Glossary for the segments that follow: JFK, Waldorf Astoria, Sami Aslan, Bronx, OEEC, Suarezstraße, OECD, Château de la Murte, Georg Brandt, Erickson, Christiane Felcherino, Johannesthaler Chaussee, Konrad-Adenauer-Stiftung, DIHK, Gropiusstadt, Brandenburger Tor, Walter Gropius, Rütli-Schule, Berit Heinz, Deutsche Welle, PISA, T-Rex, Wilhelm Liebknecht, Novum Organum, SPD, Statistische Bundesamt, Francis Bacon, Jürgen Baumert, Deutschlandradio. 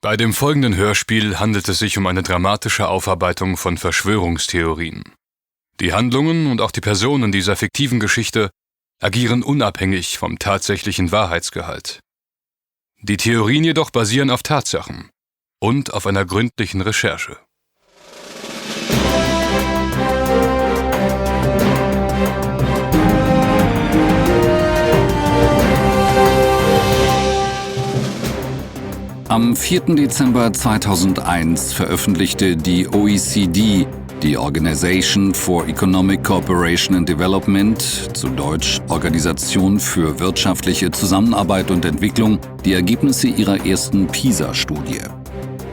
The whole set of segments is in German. Bei dem folgenden Hörspiel handelt es sich um eine dramatische Aufarbeitung von Verschwörungstheorien. Die Handlungen und auch die Personen dieser fiktiven Geschichte agieren unabhängig vom tatsächlichen Wahrheitsgehalt. Die Theorien jedoch basieren auf Tatsachen und auf einer gründlichen Recherche. Am 4. Dezember 2001 veröffentlichte die OECD, die Organisation for Economic Cooperation and Development, zu Deutsch Organisation für wirtschaftliche Zusammenarbeit und Entwicklung, die Ergebnisse ihrer ersten PISA-Studie.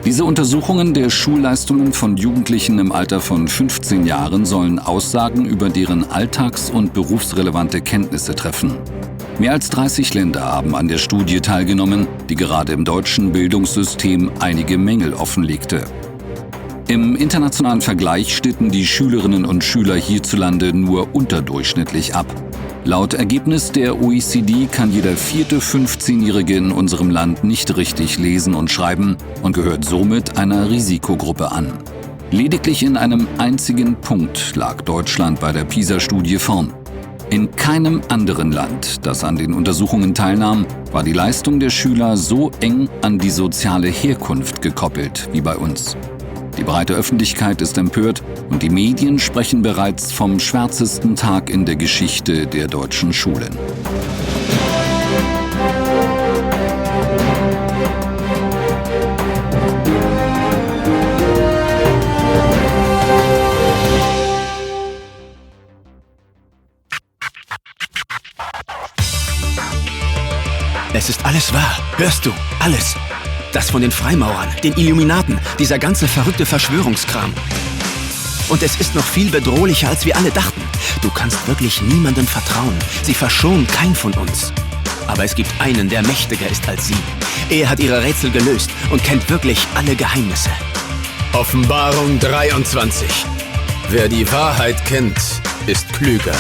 Diese Untersuchungen der Schulleistungen von Jugendlichen im Alter von 15 Jahren sollen Aussagen über deren alltags- und berufsrelevante Kenntnisse treffen. Mehr als 30 Länder haben an der Studie teilgenommen, die gerade im deutschen Bildungssystem einige Mängel offenlegte. Im internationalen Vergleich schnitten die Schülerinnen und Schüler hierzulande nur unterdurchschnittlich ab. Laut Ergebnis der OECD kann jeder vierte 15-Jährige in unserem Land nicht richtig lesen und schreiben und gehört somit einer Risikogruppe an. Lediglich in einem einzigen Punkt lag Deutschland bei der PISA-Studie vorn. In keinem anderen Land, das an den Untersuchungen teilnahm, war die Leistung der Schüler so eng an die soziale Herkunft gekoppelt wie bei uns. Die breite Öffentlichkeit ist empört und die Medien sprechen bereits vom schwärzesten Tag in der Geschichte der deutschen Schulen. Es ist alles wahr. Hörst du? Alles. Das von den Freimaurern, den Illuminaten, dieser ganze verrückte Verschwörungskram. Und es ist noch viel bedrohlicher, als wir alle dachten. Du kannst wirklich niemandem vertrauen. Sie verschonen keinen von uns. Aber es gibt einen, der mächtiger ist als sie. Er hat ihre Rätsel gelöst und kennt wirklich alle Geheimnisse. Offenbarung 23. Wer die Wahrheit kennt, ist klüger.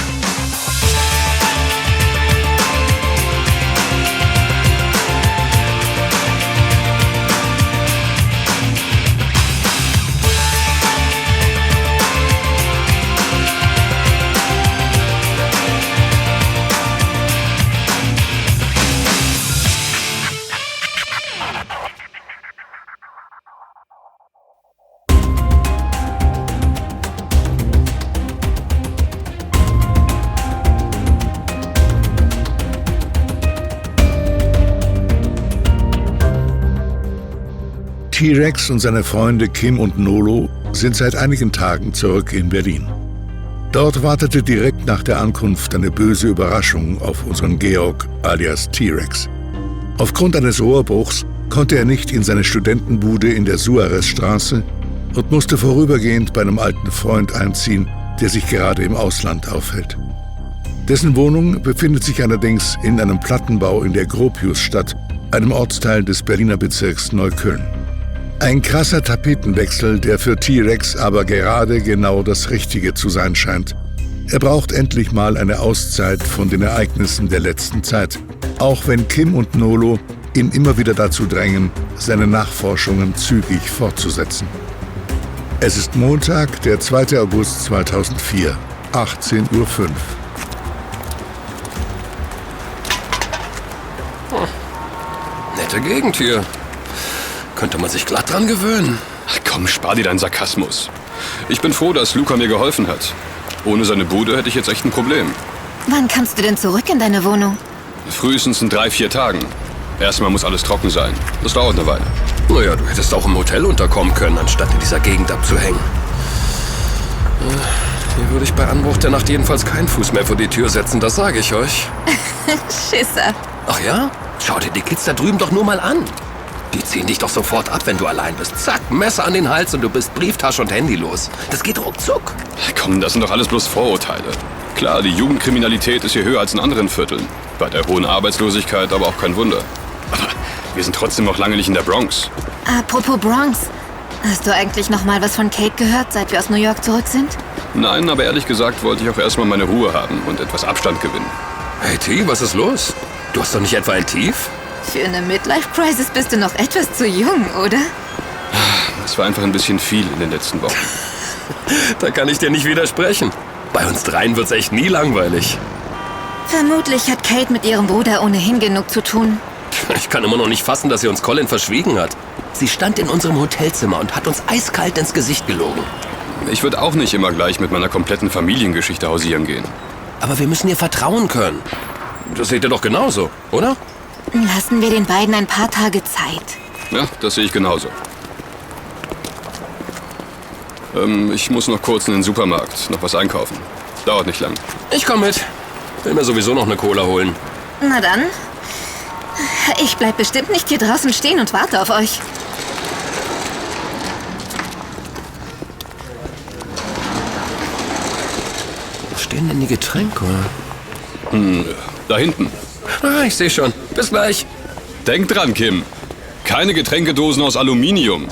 T-Rex und seine Freunde Kim und Nolo sind seit einigen Tagen zurück in Berlin. Dort wartete direkt nach der Ankunft eine böse Überraschung auf unseren Georg alias T-Rex. Aufgrund eines Rohrbruchs konnte er nicht in seine Studentenbude in der Suarezstraße und musste vorübergehend bei einem alten Freund einziehen, der sich gerade im Ausland aufhält. Dessen Wohnung befindet sich allerdings in einem Plattenbau in der Gropiusstadt, einem Ortsteil des Berliner Bezirks Neukölln. Ein krasser Tapetenwechsel, der für T-Rex aber gerade genau das Richtige zu sein scheint. Er braucht endlich mal eine Auszeit von den Ereignissen der letzten Zeit, auch wenn Kim und Nolo ihn immer wieder dazu drängen, seine Nachforschungen zügig fortzusetzen. Es ist Montag, der 2. August 2004, 18.05 Uhr. Nette Gegend hier. Könnte man sich glatt dran gewöhnen. Ach komm, spar dir deinen Sarkasmus. Ich bin froh, dass Luca mir geholfen hat. Ohne seine Bude hätte ich jetzt echt ein Problem. Wann kannst du denn zurück in deine Wohnung? Frühestens in 3-4 Tagen. Erstmal muss alles trocken sein. Das dauert eine Weile. Naja, du hättest auch im Hotel unterkommen können, anstatt in dieser Gegend abzuhängen. Hier würde ich bei Anbruch der Nacht jedenfalls keinen Fuß mehr vor die Tür setzen, das sage ich euch. Schisser. Ach ja? Schau dir die Kids da drüben doch nur mal an. Die ziehen dich doch sofort ab, wenn du allein bist. Zack, Messer an den Hals und du bist Brieftasche und Handy los. Das geht ruckzuck. Komm, das sind doch alles bloß Vorurteile. Klar, die Jugendkriminalität ist hier höher als in anderen Vierteln. Bei der hohen Arbeitslosigkeit aber auch kein Wunder. Aber wir sind trotzdem noch lange nicht in der Bronx. Apropos Bronx. Hast du eigentlich noch mal was von Kate gehört, seit wir aus New York zurück sind? Nein, aber ehrlich gesagt wollte ich auch erstmal meine Ruhe haben und etwas Abstand gewinnen. Hey T, was ist los? Du hast doch nicht etwa ein Tief? Für eine Midlife-Crisis bist du noch etwas zu jung, oder? Es war einfach ein bisschen viel in den letzten Wochen. Da kann ich dir nicht widersprechen. Bei uns dreien wird's echt nie langweilig. Vermutlich hat Kate mit ihrem Bruder ohnehin genug zu tun. Ich kann immer noch nicht fassen, dass sie uns Colin verschwiegen hat. Sie stand in unserem Hotelzimmer und hat uns eiskalt ins Gesicht gelogen. Ich würde auch nicht immer gleich mit meiner kompletten Familiengeschichte hausieren gehen. Aber wir müssen ihr vertrauen können. Das seht ihr doch genauso, oder? Lassen wir den beiden ein paar Tage Zeit. Ja, das sehe ich genauso. Ich muss noch kurz in den Supermarkt, noch was einkaufen. Dauert nicht lang. Ich komme mit. Will mir sowieso noch eine Cola holen. Na dann. Ich bleib bestimmt nicht hier draußen stehen und warte auf euch. Wo stehen denn die Getränke? Da hinten. Ich sehe schon. Bis gleich. Denk dran, Kim. Keine Getränkedosen aus Aluminium.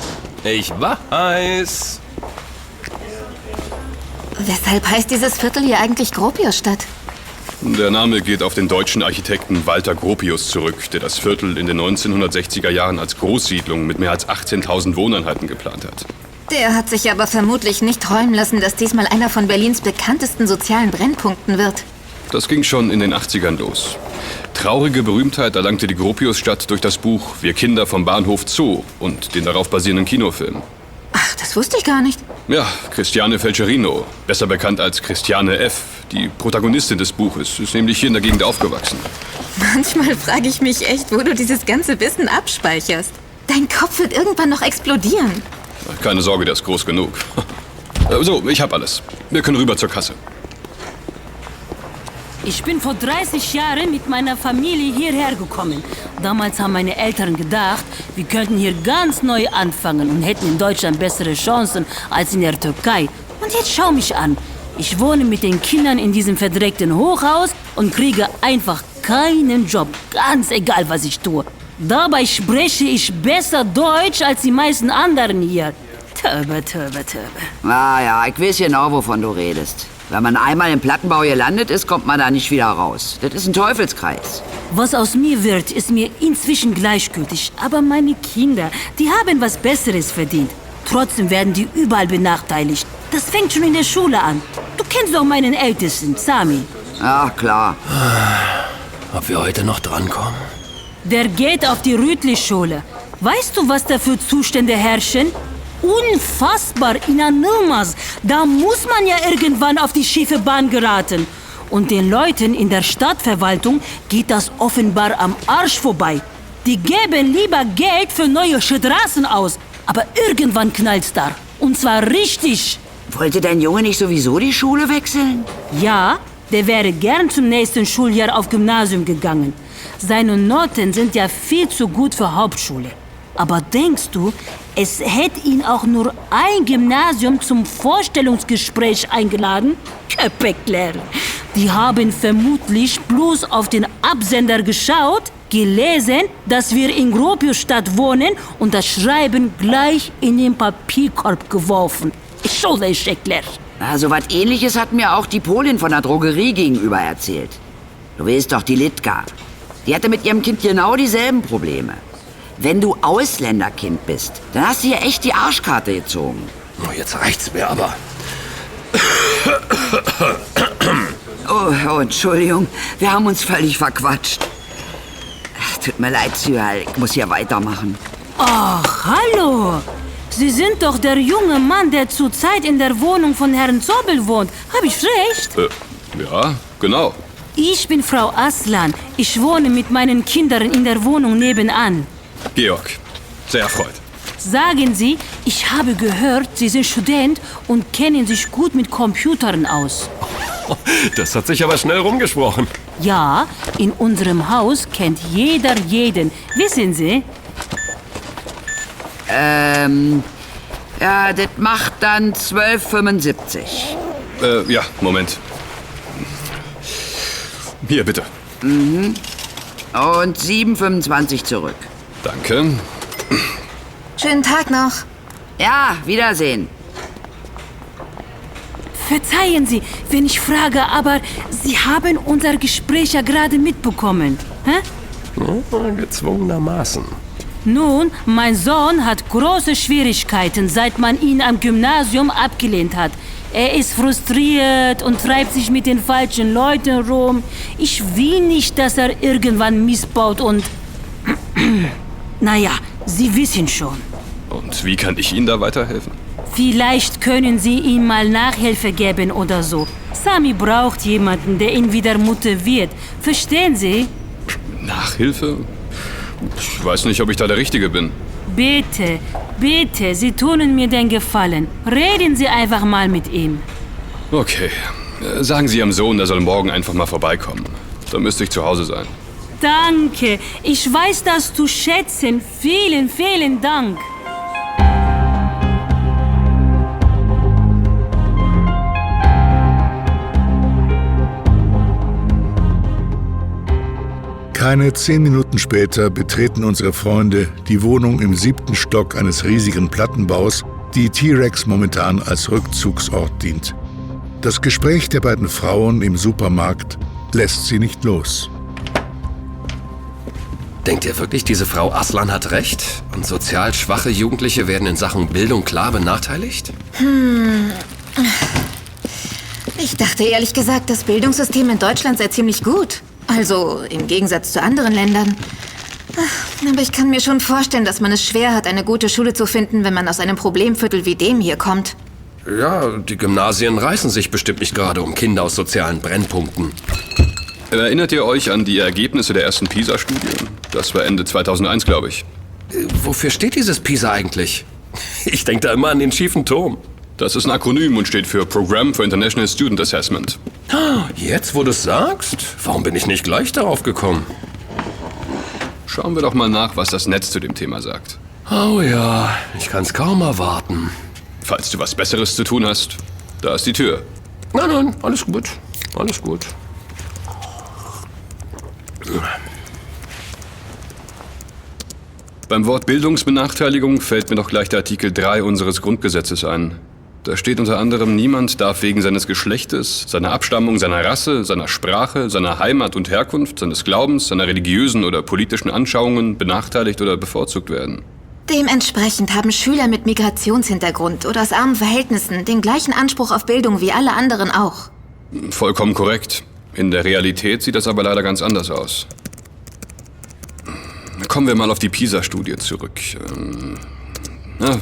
Ich weiß. Weshalb heißt dieses Viertel hier eigentlich Gropiusstadt? Der Name geht auf den deutschen Architekten Walter Gropius zurück, der das Viertel in den 1960er Jahren als Großsiedlung mit mehr als 18.000 Wohneinheiten geplant hat. Der hat sich aber vermutlich nicht träumen lassen, dass diesmal einer von Berlins bekanntesten sozialen Brennpunkten wird. Das ging schon in den 80ern los. Traurige Berühmtheit erlangte die Gropiusstadt durch das Buch Wir Kinder vom Bahnhof Zoo und den darauf basierenden Kinofilm. Ach, das wusste ich gar nicht. Ja, Christiane Felcherino, besser bekannt als Christiane F., die Protagonistin des Buches, ist nämlich hier in der Gegend aufgewachsen. Manchmal frage ich mich echt, wo du dieses ganze Wissen abspeicherst. Dein Kopf wird irgendwann noch explodieren. Keine Sorge, der ist groß genug. So, ich habe alles. Wir können rüber zur Kasse. Ich bin vor 30 Jahren mit meiner Familie hierher gekommen. Damals haben meine Eltern gedacht, wir könnten hier ganz neu anfangen und hätten in Deutschland bessere Chancen als in der Türkei. Und jetzt schau mich an. Ich wohne mit den Kindern in diesem verdreckten Hochhaus und kriege einfach keinen Job, ganz egal, was ich tue. Dabei spreche ich besser Deutsch als die meisten anderen hier. Töbe, töbe, töbe. Na ja, ich weiß genau, wovon du redest. Wenn man einmal im Plattenbau gelandet ist, kommt man da nicht wieder raus. Das ist ein Teufelskreis. Was aus mir wird, ist mir inzwischen gleichgültig. Aber meine Kinder, die haben was Besseres verdient. Trotzdem werden die überall benachteiligt. Das fängt schon in der Schule an. Du kennst doch meinen Ältesten, Sami. Ach, klar. Ob wir heute noch drankommen? Der geht auf die Rütli-Schule. Weißt du, was da für Zustände herrschen? Unfassbar, Inanilmas. Da muss man ja irgendwann auf die schiefe Bahn geraten. Und den Leuten in der Stadtverwaltung geht das offenbar am Arsch vorbei. Die geben lieber Geld für neue Straßen aus. Aber irgendwann knallt's da. Und zwar richtig. Wollte dein Junge nicht sowieso die Schule wechseln? Ja, der wäre gern zum nächsten Schuljahr auf Gymnasium gegangen. Seine Noten sind ja viel zu gut für Hauptschule. Aber denkst du, es hätte ihn auch nur ein Gymnasium zum Vorstellungsgespräch eingeladen? Köpekler. Die haben vermutlich bloß auf den Absender geschaut, gelesen, dass wir in Gropiusstadt wohnen und das Schreiben gleich in den Papierkorb geworfen. Schuldeschäckler. Also was Ähnliches hat mir auch die Polin von der Drogerie gegenüber erzählt. Du weißt doch, die Litka. Die hatte mit ihrem Kind genau dieselben Probleme. Wenn du Ausländerkind bist, dann hast du hier echt die Arschkarte gezogen. Oh, jetzt reicht's mir aber. Oh, Entschuldigung. Wir haben uns völlig verquatscht. Tut mir leid, Syal. Ich muss hier weitermachen. Ach, hallo. Sie sind doch der junge Mann, der zurzeit in der Wohnung von Herrn Zobel wohnt. Hab ich recht? Ja, genau. Ich bin Frau Aslan. Ich wohne mit meinen Kindern in der Wohnung nebenan. Georg, sehr erfreut. Sagen Sie, ich habe gehört, Sie sind Student und kennen sich gut mit Computern aus. Das hat sich aber schnell rumgesprochen. Ja, in unserem Haus kennt jeder jeden. Wissen Sie? Ja, das macht dann 12,75. Ja, Moment. Hier, bitte. Mhm. Und 7,25 zurück. Danke. Schönen Tag noch. Ja, Wiedersehen. Verzeihen Sie, wenn ich frage, aber Sie haben unser Gespräch ja gerade mitbekommen. Hä? Ja, gezwungenermaßen. Nun, mein Sohn hat große Schwierigkeiten, seit man ihn am Gymnasium abgelehnt hat. Er ist frustriert und treibt sich mit den falschen Leuten rum. Ich will nicht, dass er irgendwann missbaut und... Naja, Sie wissen schon. Und wie kann ich Ihnen da weiterhelfen? Vielleicht können Sie ihm mal Nachhilfe geben oder so. Sami braucht jemanden, der ihn wieder motiviert. Verstehen Sie? Nachhilfe? Ich weiß nicht, ob ich da der Richtige bin. Bitte, bitte, Sie tun mir den Gefallen. Reden Sie einfach mal mit ihm. Okay. Sagen Sie Ihrem Sohn, er soll morgen einfach mal vorbeikommen. Dann müsste ich zu Hause sein. Danke. Ich weiß das zu schätzen. Vielen, vielen Dank. Keine 10 Minuten später betreten unsere Freunde die Wohnung im 7. Stock eines riesigen Plattenbaus, die T-Rex momentan als Rückzugsort dient. Das Gespräch der beiden Frauen im Supermarkt lässt sie nicht los. Denkt ihr wirklich, diese Frau Aslan hat recht? Und sozial schwache Jugendliche werden in Sachen Bildung klar benachteiligt? Ich dachte ehrlich gesagt, das Bildungssystem in Deutschland sei ziemlich gut. Also im Gegensatz zu anderen Ländern. Aber ich kann mir schon vorstellen, dass man es schwer hat, eine gute Schule zu finden, wenn man aus einem Problemviertel wie dem hier kommt. Ja, die Gymnasien reißen sich bestimmt nicht gerade um Kinder aus sozialen Brennpunkten. Erinnert ihr euch an die Ergebnisse der ersten PISA-Studie? Das war Ende 2001, glaube ich. Wofür steht dieses PISA eigentlich? Ich denke da immer an den schiefen Turm. Das ist ein Akronym und steht für Programm for International Student Assessment. Jetzt, wo du es sagst? Warum bin ich nicht gleich darauf gekommen? Schauen wir doch mal nach, was das Netz zu dem Thema sagt. Oh ja, ich kann's kaum erwarten. Falls du was Besseres zu tun hast, da ist die Tür. Nein, alles gut. Alles gut. Beim Wort Bildungsbenachteiligung fällt mir doch gleich der Artikel 3 unseres Grundgesetzes ein. Da steht unter anderem, niemand darf wegen seines Geschlechtes, seiner Abstammung, seiner Rasse, seiner Sprache, seiner Heimat und Herkunft, seines Glaubens, seiner religiösen oder politischen Anschauungen benachteiligt oder bevorzugt werden. Dementsprechend haben Schüler mit Migrationshintergrund oder aus armen Verhältnissen den gleichen Anspruch auf Bildung wie alle anderen auch. Vollkommen korrekt. In der Realität sieht das aber leider ganz anders aus. Kommen wir mal auf die PISA-Studie zurück.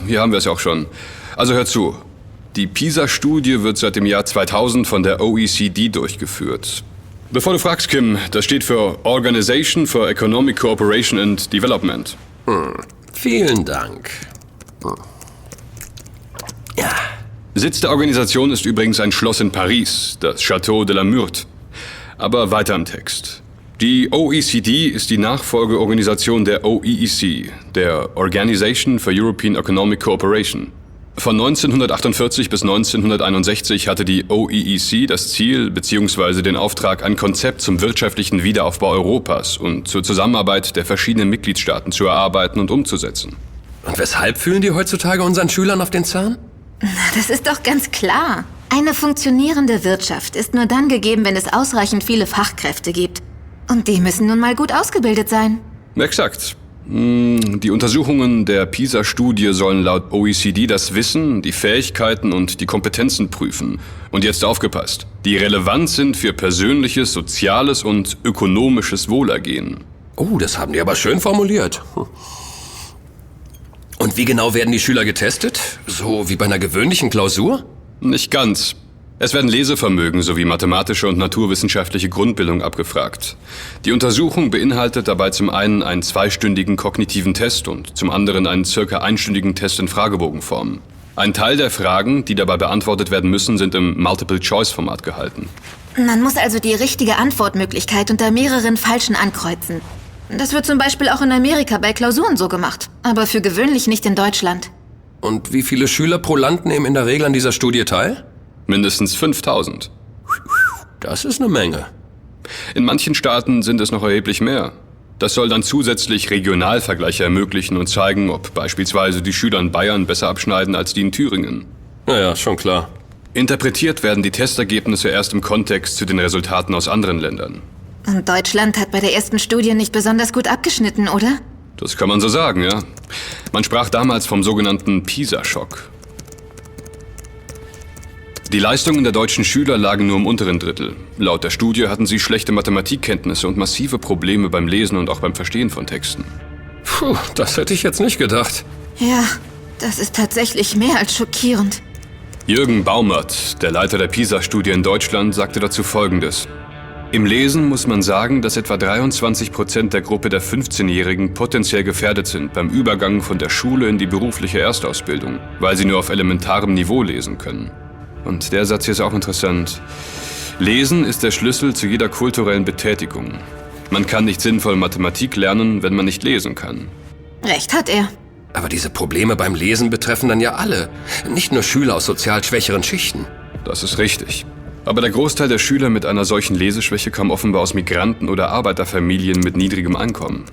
Hier haben wir es ja auch schon. Also hört zu. Die PISA-Studie wird seit dem Jahr 2000 von der OECD durchgeführt. Bevor du fragst, Kim, das steht für Organization for Economic Cooperation and Development. Vielen Dank. Ja. Sitz der Organisation ist übrigens ein Schloss in Paris, das Château de la Murte. Aber weiter im Text. Die OECD ist die Nachfolgeorganisation der OEEC, der Organization for European Economic Cooperation. Von 1948 bis 1961 hatte die OEEC das Ziel bzw. den Auftrag, ein Konzept zum wirtschaftlichen Wiederaufbau Europas und zur Zusammenarbeit der verschiedenen Mitgliedstaaten zu erarbeiten und umzusetzen. Und weshalb fühlen die heutzutage unseren Schülern auf den Zahn? Na, das ist doch ganz klar. Eine funktionierende Wirtschaft ist nur dann gegeben, wenn es ausreichend viele Fachkräfte gibt. Und die müssen nun mal gut ausgebildet sein. Exakt. Die Untersuchungen der PISA-Studie sollen laut OECD das Wissen, die Fähigkeiten und die Kompetenzen prüfen. Und jetzt aufgepasst, die relevant sind für persönliches, soziales und ökonomisches Wohlergehen. Oh, das haben die aber schön formuliert. Und wie genau werden die Schüler getestet? So wie bei einer gewöhnlichen Klausur? Nicht ganz. Es werden Lesevermögen sowie mathematische und naturwissenschaftliche Grundbildung abgefragt. Die Untersuchung beinhaltet dabei zum einen einen 2-stündigen kognitiven Test und zum anderen einen circa 1-stündigen Test in Fragebogenform. Ein Teil der Fragen, die dabei beantwortet werden müssen, sind im Multiple-Choice-Format gehalten. Man muss also die richtige Antwortmöglichkeit unter mehreren falschen ankreuzen. Das wird zum Beispiel auch in Amerika bei Klausuren so gemacht, aber für gewöhnlich nicht in Deutschland. Und wie viele Schüler pro Land nehmen in der Regel an dieser Studie teil? Mindestens 5.000. Das ist eine Menge. In manchen Staaten sind es noch erheblich mehr. Das soll dann zusätzlich Regionalvergleiche ermöglichen und zeigen, ob beispielsweise die Schüler in Bayern besser abschneiden als die in Thüringen. Naja, schon klar. Interpretiert werden die Testergebnisse erst im Kontext zu den Resultaten aus anderen Ländern. Und Deutschland hat bei der ersten Studie nicht besonders gut abgeschnitten, oder? Das kann man so sagen, ja. Man sprach damals vom sogenannten PISA-Schock. Die Leistungen der deutschen Schüler lagen nur im unteren Drittel. Laut der Studie hatten sie schlechte Mathematikkenntnisse und massive Probleme beim Lesen und auch beim Verstehen von Texten. Puh, das hätte ich jetzt nicht gedacht. Ja, das ist tatsächlich mehr als schockierend. Jürgen Baumert, der Leiter der PISA-Studie in Deutschland, sagte dazu Folgendes. Im Lesen muss man sagen, dass etwa 23% der Gruppe der 15-Jährigen potenziell gefährdet sind beim Übergang von der Schule in die berufliche Erstausbildung, weil sie nur auf elementarem Niveau lesen können. Und der Satz hier ist auch interessant. Lesen ist der Schlüssel zu jeder kulturellen Betätigung. Man kann nicht sinnvoll Mathematik lernen, wenn man nicht lesen kann. Recht hat er. Aber diese Probleme beim Lesen betreffen dann ja alle. Nicht nur Schüler aus sozial schwächeren Schichten. Das ist richtig. Aber der Großteil der Schüler mit einer solchen Leseschwäche kam offenbar aus Migranten- oder Arbeiterfamilien mit niedrigem Einkommen.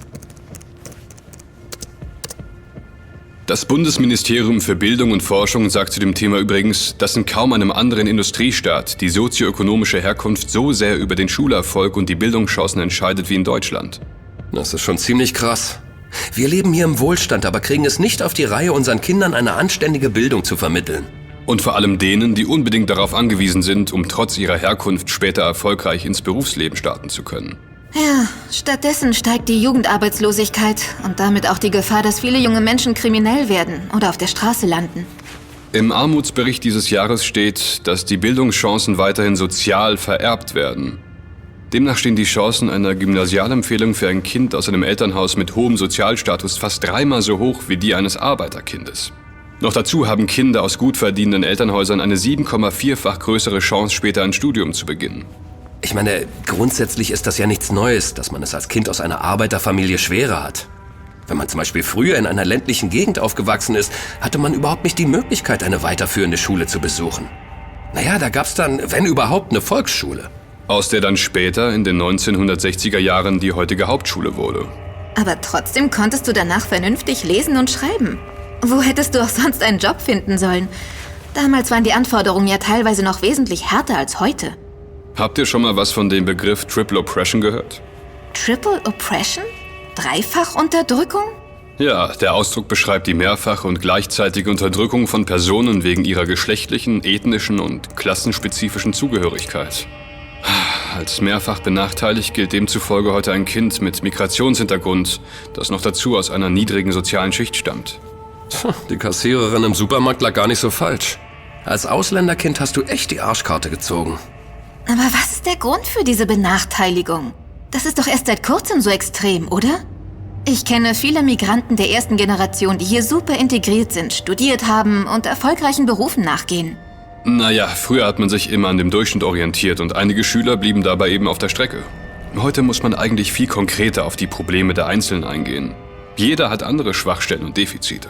Das Bundesministerium für Bildung und Forschung sagt zu dem Thema übrigens, dass in kaum einem anderen Industriestaat die sozioökonomische Herkunft so sehr über den Schulerfolg und die Bildungschancen entscheidet wie in Deutschland. Das ist schon ziemlich krass. Wir leben hier im Wohlstand, aber kriegen es nicht auf die Reihe, unseren Kindern eine anständige Bildung zu vermitteln. Und vor allem denen, die unbedingt darauf angewiesen sind, um trotz ihrer Herkunft später erfolgreich ins Berufsleben starten zu können. Ja, stattdessen steigt die Jugendarbeitslosigkeit und damit auch die Gefahr, dass viele junge Menschen kriminell werden oder auf der Straße landen. Im Armutsbericht dieses Jahres steht, dass die Bildungschancen weiterhin sozial vererbt werden. Demnach stehen die Chancen einer Gymnasialempfehlung für ein Kind aus einem Elternhaus mit hohem Sozialstatus fast 3-mal so hoch wie die eines Arbeiterkindes. Noch dazu haben Kinder aus gut verdienenden Elternhäusern eine 7,4-fach größere Chance, später ein Studium zu beginnen. Ich meine, grundsätzlich ist das ja nichts Neues, dass man es als Kind aus einer Arbeiterfamilie schwerer hat. Wenn man zum Beispiel früher in einer ländlichen Gegend aufgewachsen ist, hatte man überhaupt nicht die Möglichkeit, eine weiterführende Schule zu besuchen. Naja, da gab's dann, wenn überhaupt, eine Volksschule. Aus der dann später in den 1960er Jahren die heutige Hauptschule wurde. Aber trotzdem konntest du danach vernünftig lesen und schreiben. Wo hättest du auch sonst einen Job finden sollen? Damals waren die Anforderungen ja teilweise noch wesentlich härter als heute. Habt ihr schon mal was von dem Begriff Triple Oppression gehört? Triple Oppression? Dreifachunterdrückung? Ja, der Ausdruck beschreibt die mehrfache und gleichzeitige Unterdrückung von Personen wegen ihrer geschlechtlichen, ethnischen und klassenspezifischen Zugehörigkeit. Als mehrfach benachteiligt gilt demzufolge heute ein Kind mit Migrationshintergrund, das noch dazu aus einer niedrigen sozialen Schicht stammt. Die Kassiererin im Supermarkt lag gar nicht so falsch. Als Ausländerkind hast du echt die Arschkarte gezogen. Aber was ist der Grund für diese Benachteiligung? Das ist doch erst seit kurzem so extrem, oder? Ich kenne viele Migranten der ersten Generation, die hier super integriert sind, studiert haben und erfolgreichen Berufen nachgehen. Naja, früher hat man sich immer an dem Durchschnitt orientiert und einige Schüler blieben dabei eben auf der Strecke. Heute muss man eigentlich viel konkreter auf die Probleme der Einzelnen eingehen. Jeder hat andere Schwachstellen und Defizite.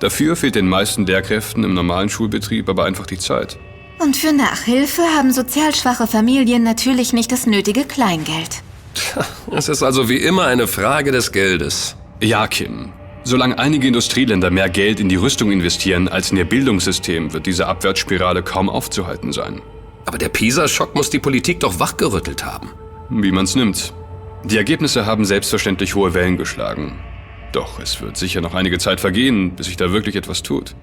Dafür fehlt den meisten Lehrkräften im normalen Schulbetrieb aber einfach die Zeit. Und für Nachhilfe haben sozial schwache Familien natürlich nicht das nötige Kleingeld. Tja, es ist also wie immer eine Frage des Geldes. Ja, Kim. Solange einige Industrieländer mehr Geld in die Rüstung investieren als in ihr Bildungssystem, wird diese Abwärtsspirale kaum aufzuhalten sein. Aber der PISA-Schock muss die Politik doch wachgerüttelt haben. Wie man's nimmt. Die Ergebnisse haben selbstverständlich hohe Wellen geschlagen. Doch es wird sicher noch einige Zeit vergehen, bis sich da wirklich etwas tut.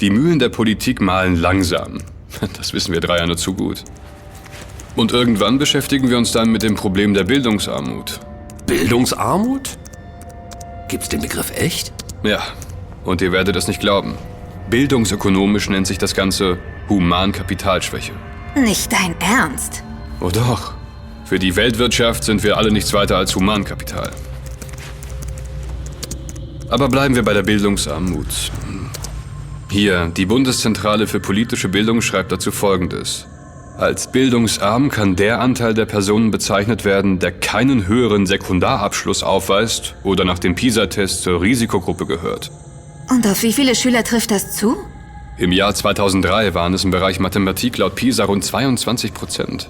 Die Mühlen der Politik mahlen langsam. Das wissen wir 3 nur zu gut. Und irgendwann beschäftigen wir uns dann mit dem Problem der Bildungsarmut. Bildungsarmut? Gibt's den Begriff echt? Ja, und ihr werdet es nicht glauben. Bildungsökonomisch nennt sich das Ganze Humankapitalschwäche. Nicht dein Ernst? Oh doch. Für die Weltwirtschaft sind wir alle nichts weiter als Humankapital. Aber bleiben wir bei der Bildungsarmut. Hier, die Bundeszentrale für politische Bildung schreibt dazu Folgendes. Als bildungsarm kann der Anteil der Personen bezeichnet werden, der keinen höheren Sekundarabschluss aufweist oder nach dem PISA-Test zur Risikogruppe gehört. Und auf wie viele Schüler trifft das zu? Im Jahr 2003 waren es im Bereich Mathematik laut PISA rund 22%.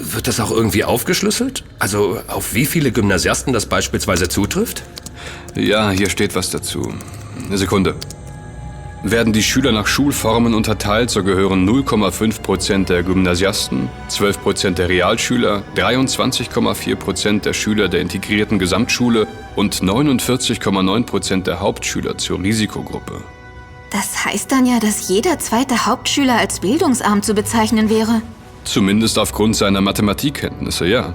Wird das auch irgendwie aufgeschlüsselt? Also auf wie viele Gymnasiasten das beispielsweise zutrifft? Ja, hier steht was dazu. Eine Sekunde. werden die Schüler nach Schulformen unterteilt, so gehören 0,5% der Gymnasiasten, 12% der Realschüler, 23,4% der Schüler der integrierten Gesamtschule und 49,9% der Hauptschüler zur Risikogruppe. Das heißt dann ja, dass jeder zweite Hauptschüler als bildungsarm zu bezeichnen wäre. Zumindest aufgrund seiner Mathematikkenntnisse, ja.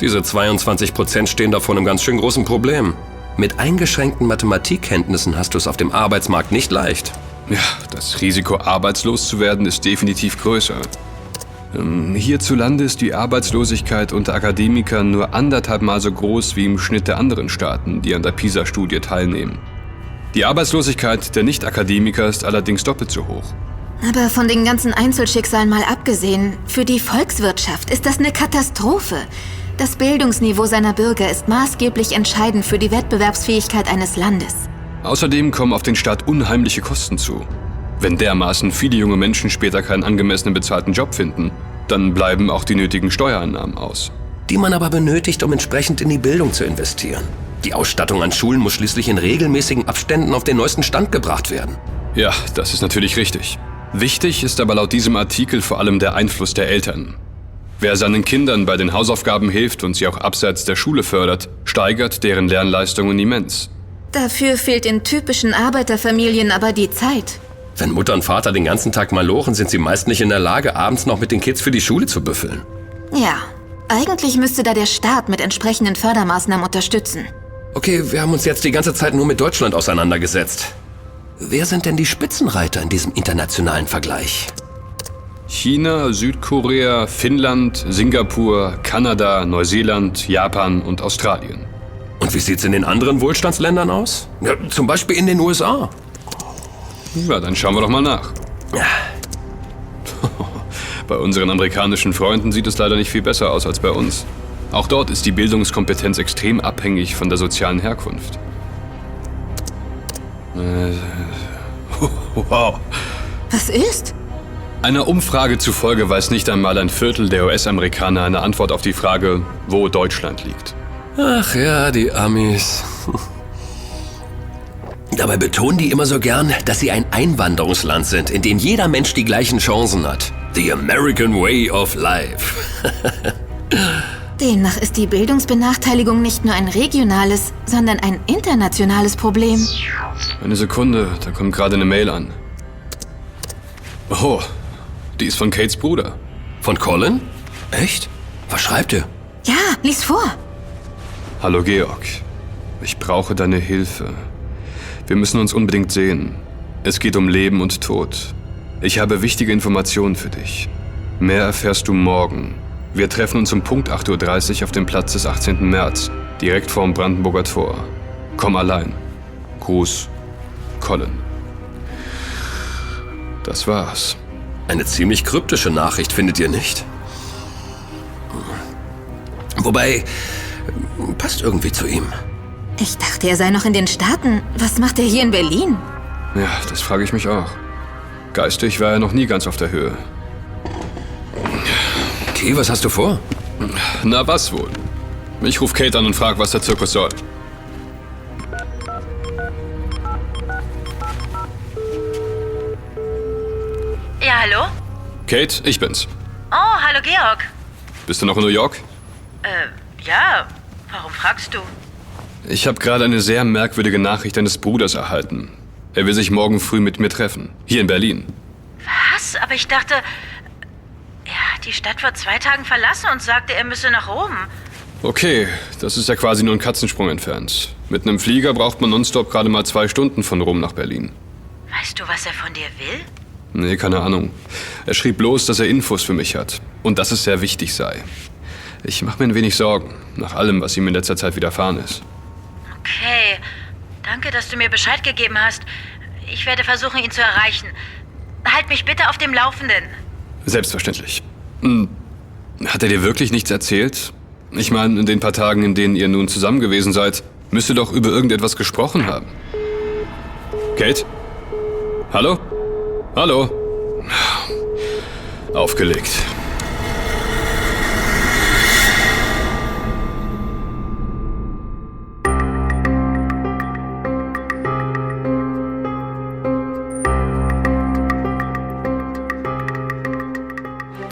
Diese 22% stehen da vor einem ganz schön großen Problem. Mit eingeschränkten Mathematikkenntnissen hast du es auf dem Arbeitsmarkt nicht leicht. Ja, das Risiko, arbeitslos zu werden, ist definitiv größer. Hierzulande ist die Arbeitslosigkeit unter Akademikern nur 1,5 Mal so groß wie im Schnitt der anderen Staaten, die an der PISA-Studie teilnehmen. Die Arbeitslosigkeit der Nicht-Akademiker ist allerdings doppelt so hoch. Aber von den ganzen Einzelschicksalen mal abgesehen, für die Volkswirtschaft ist das eine Katastrophe. Das Bildungsniveau seiner Bürger ist maßgeblich entscheidend für die Wettbewerbsfähigkeit eines Landes. Außerdem kommen auf den Staat unheimliche Kosten zu. Wenn dermaßen viele junge Menschen später keinen angemessenen bezahlten Job finden, dann bleiben auch die nötigen Steuereinnahmen aus. Die man aber benötigt, um entsprechend in die Bildung zu investieren. Die Ausstattung an Schulen muss schließlich in regelmäßigen Abständen auf den neuesten Stand gebracht werden. Ja, das ist natürlich richtig. Wichtig ist aber laut diesem Artikel vor allem der Einfluss der Eltern. Wer seinen Kindern bei den Hausaufgaben hilft und sie auch abseits der Schule fördert, steigert deren Lernleistungen immens. Dafür fehlt in typischen Arbeiterfamilien aber die Zeit. Wenn Mutter und Vater den ganzen Tag malochen, sind sie meist nicht in der Lage, abends noch mit den Kids für die Schule zu büffeln. Ja, eigentlich müsste da der Staat mit entsprechenden Fördermaßnahmen unterstützen. Okay, wir haben uns jetzt die ganze Zeit nur mit Deutschland auseinandergesetzt. Wer sind denn die Spitzenreiter in diesem internationalen Vergleich? China, Südkorea, Finnland, Singapur, Kanada, Neuseeland, Japan und Australien. Und wie sieht's in den anderen Wohlstandsländern aus? Ja, zum Beispiel in den USA. Ja, dann schauen wir doch mal nach. Bei unseren amerikanischen Freunden sieht es leider nicht viel besser aus als bei uns. Auch dort ist die Bildungskompetenz extrem abhängig von der sozialen Herkunft. Wow. Was ist? Einer Umfrage zufolge weiß nicht einmal 1/4 der US-Amerikaner eine Antwort auf die Frage, wo Deutschland liegt. Ach ja, die Amis. Dabei betonen die immer so gern, dass sie ein Einwanderungsland sind, in dem jeder Mensch die gleichen Chancen hat. The American Way of Life. Demnach ist die Bildungsbenachteiligung nicht nur ein regionales, sondern ein internationales Problem. Eine Sekunde, da kommt gerade eine Mail an. Oh, die ist von Kates Bruder. Von Colin? Echt? Was schreibt er? Ja, lies vor. Hallo Georg, ich brauche deine Hilfe. Wir müssen uns unbedingt sehen. Es geht um Leben und Tod. Ich habe wichtige Informationen für dich. Mehr erfährst du morgen. Wir treffen uns um Punkt 8:30 Uhr auf dem Platz des 18. März, direkt vorm Brandenburger Tor. Komm allein. Gruß, Colin. Das war's. Eine ziemlich kryptische Nachricht, findet ihr nicht? Wobei, passt irgendwie zu ihm. Ich dachte, er sei noch in den Staaten. Was macht er hier in Berlin? Ja, das frage ich mich auch. Geistig war er noch nie ganz auf der Höhe. Okay, was hast du vor? Na, was wohl? Ich rufe Kate an und frage, was der Zirkus soll. Hallo? Kate, ich bin's. Oh, hallo Georg. Bist du noch in New York? Ja. Warum fragst du? Ich habe gerade eine sehr merkwürdige Nachricht deines Bruders erhalten. Er will sich morgen früh mit mir treffen. Hier in Berlin. Was? Aber ich dachte... Ja, die Stadt vor 2 Tagen verlassen und sagte, er müsse nach Rom. Okay, das ist ja quasi nur ein Katzensprung entfernt. Mit einem Flieger braucht man nonstop gerade mal 2 Stunden von Rom nach Berlin. Weißt du, was er von dir will? Nee, keine Ahnung. Er schrieb bloß, dass er Infos für mich hat und dass es sehr wichtig sei. Ich mache mir ein wenig Sorgen, nach allem, was ihm in letzter Zeit widerfahren ist. Okay, danke, dass du mir Bescheid gegeben hast. Ich werde versuchen, ihn zu erreichen. Halt mich bitte auf dem Laufenden. Selbstverständlich. Hat er dir wirklich nichts erzählt? Ich meine, in den paar Tagen, in denen ihr nun zusammen gewesen seid, müsst ihr doch über irgendetwas gesprochen haben. Kate? Hallo? Hallo? Aufgelegt.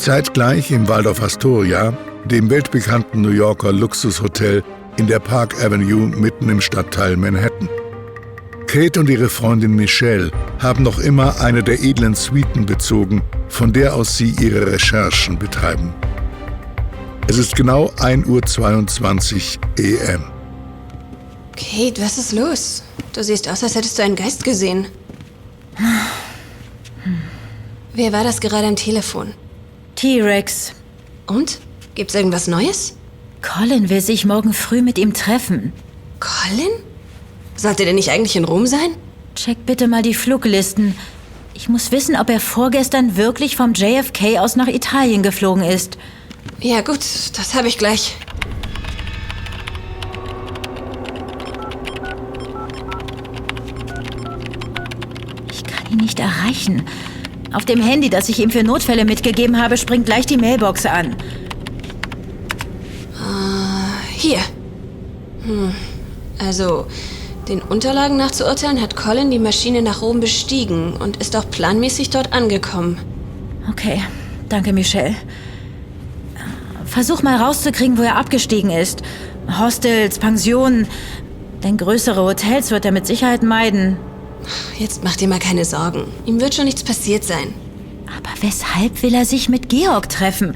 Zeitgleich im Waldorf Astoria, dem weltbekannten New Yorker Luxushotel in der Park Avenue mitten im Stadtteil Manhattan. Kate und ihre Freundin Michelle haben noch immer eine der edlen Suiten bezogen, von der aus sie ihre Recherchen betreiben. Es ist genau 1:22 Uhr EM. Kate, was ist los? Du siehst aus, als hättest du einen Geist gesehen. Wer war das gerade am Telefon? T-Rex. Und? Gibt's irgendwas Neues? Colin will sich morgen früh mit ihm treffen. Colin? Sollte der nicht eigentlich in Rom sein? Check bitte mal die Fluglisten. Ich muss wissen, ob er vorgestern wirklich vom JFK aus nach Italien geflogen ist. Ja gut, das habe ich gleich. Ich kann ihn nicht erreichen. Auf dem Handy, das ich ihm für Notfälle mitgegeben habe, springt gleich die Mailbox an. Hier. Also, den Unterlagen nach zu urteilen, hat Colin die Maschine nach Rom bestiegen und ist auch planmäßig dort angekommen. Okay, danke Michelle. Versuch mal rauszukriegen, wo er abgestiegen ist. Hostels, Pensionen, denn größere Hotels wird er mit Sicherheit meiden. Jetzt mach dir mal keine Sorgen. Ihm wird schon nichts passiert sein. Aber weshalb will er sich mit Georg treffen?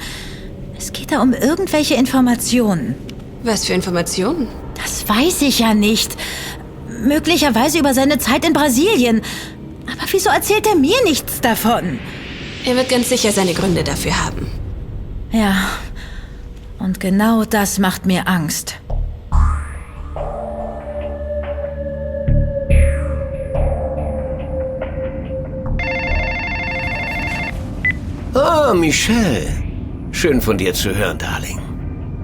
Es geht da um irgendwelche Informationen. Was für Informationen? Das weiß ich ja nicht. Möglicherweise über seine Zeit in Brasilien. Aber wieso erzählt er mir nichts davon? Er wird ganz sicher seine Gründe dafür haben. Ja, und genau das macht mir Angst. Oh, Michelle. Schön von dir zu hören, Darling.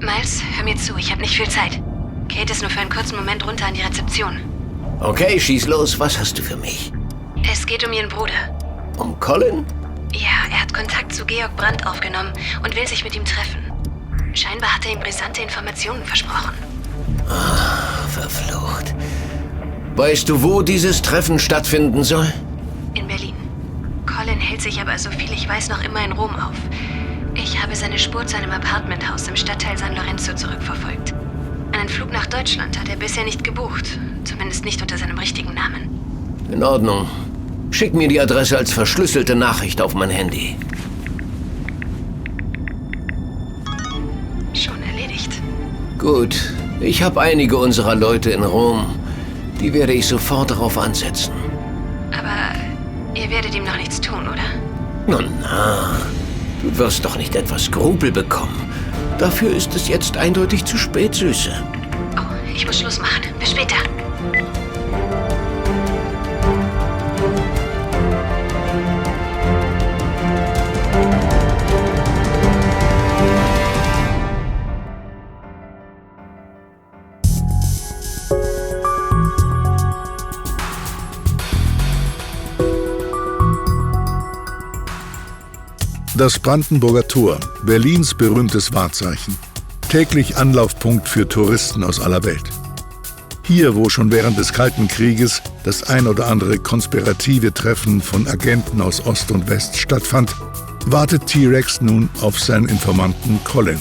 Miles, hör mir zu, ich habe nicht viel Zeit. Kate ist nur für einen kurzen Moment runter an die Rezeption. Okay, schieß los, was hast du für mich? Es geht um ihren Bruder. Um Colin? Ja, er hat Kontakt zu Georg Brandt aufgenommen und will sich mit ihm treffen. Scheinbar hat er ihm brisante Informationen versprochen. Ah, verflucht. Weißt du, wo dieses Treffen stattfinden soll? In Berlin. Colin hält sich aber, soviel ich weiß, noch immer in Rom auf. Ich habe seine Spur zu einem Apartmenthaus im Stadtteil San Lorenzo zurückverfolgt. Einen Flug nach Deutschland hat er bisher nicht gebucht. Zumindest nicht unter seinem richtigen Namen. In Ordnung. Schick mir die Adresse als verschlüsselte Nachricht auf mein Handy. Schon erledigt. Gut. Ich habe einige unserer Leute in Rom. Die werde ich sofort darauf ansetzen. Aber ihr werdet ihm noch nichts tun, oder? Na. Du wirst doch nicht etwas Skrupel bekommen. Dafür ist es jetzt eindeutig zu spät, Süße. Oh, ich muss Schluss machen. Bis später. Das Brandenburger Tor, Berlins berühmtes Wahrzeichen. Täglich Anlaufpunkt für Touristen aus aller Welt. Hier, wo schon während des Kalten Krieges das ein oder andere konspirative Treffen von Agenten aus Ost und West stattfand, wartet T-Rex nun auf seinen Informanten Colin.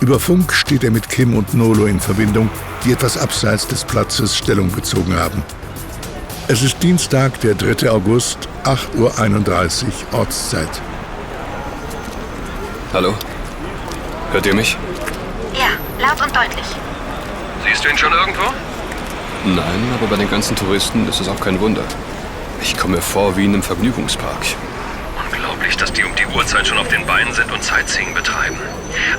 Über Funk steht er mit Kim und Nolo in Verbindung, die etwas abseits des Platzes Stellung bezogen haben. Es ist Dienstag, der 3. August, 8:31 Uhr Ortszeit. Hallo? Hört ihr mich? Ja, laut und deutlich. Siehst du ihn schon irgendwo? Nein, aber bei den ganzen Touristen ist es auch kein Wunder. Ich komme mir vor wie in einem Vergnügungspark. Unglaublich, dass die um die Uhrzeit schon auf den Beinen sind und Sightseeing betreiben.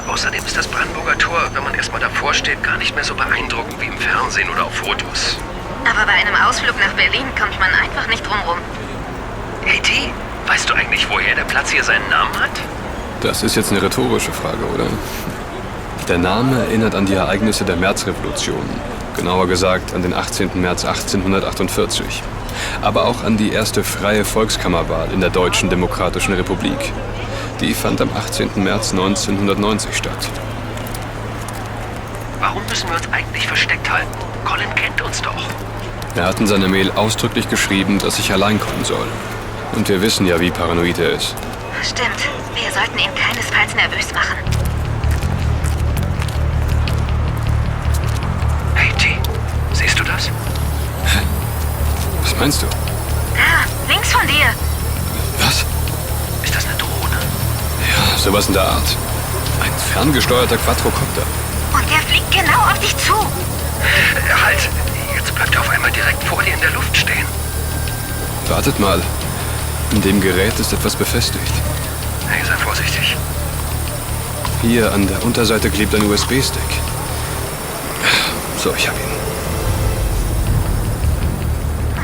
Außerdem ist das Brandenburger Tor, wenn man erstmal davor steht, gar nicht mehr so beeindruckend wie im Fernsehen oder auf Fotos. Aber bei einem Ausflug nach Berlin kommt man einfach nicht drumrum. Hey T, weißt du eigentlich, woher der Platz hier seinen Namen hat? Das ist jetzt eine rhetorische Frage, oder? Der Name erinnert an die Ereignisse der Märzrevolution. Genauer gesagt an den 18. März 1848. Aber auch an die erste freie Volkskammerwahl in der Deutschen Demokratischen Republik. Die fand am 18. März 1990 statt. Warum müssen wir uns eigentlich versteckt halten? Colin kennt uns doch. Er hat in seiner Mail ausdrücklich geschrieben, dass ich allein kommen soll. Und wir wissen ja, wie paranoid er ist. Stimmt. Wir sollten ihn keinesfalls nervös machen. Hey, T. Siehst du das? Hä? Was meinst du? Da, links von dir. Was? Ist das eine Drohne? Ja, sowas in der Art. Ein ferngesteuerter Quadrocopter. Und der fliegt genau auf dich zu. Halt! Jetzt bleibt er auf einmal direkt vor dir in der Luft stehen. Wartet mal. In dem Gerät ist etwas befestigt. Hey, sei vorsichtig. Hier an der Unterseite klebt ein USB-Stick. So, ich hab ihn.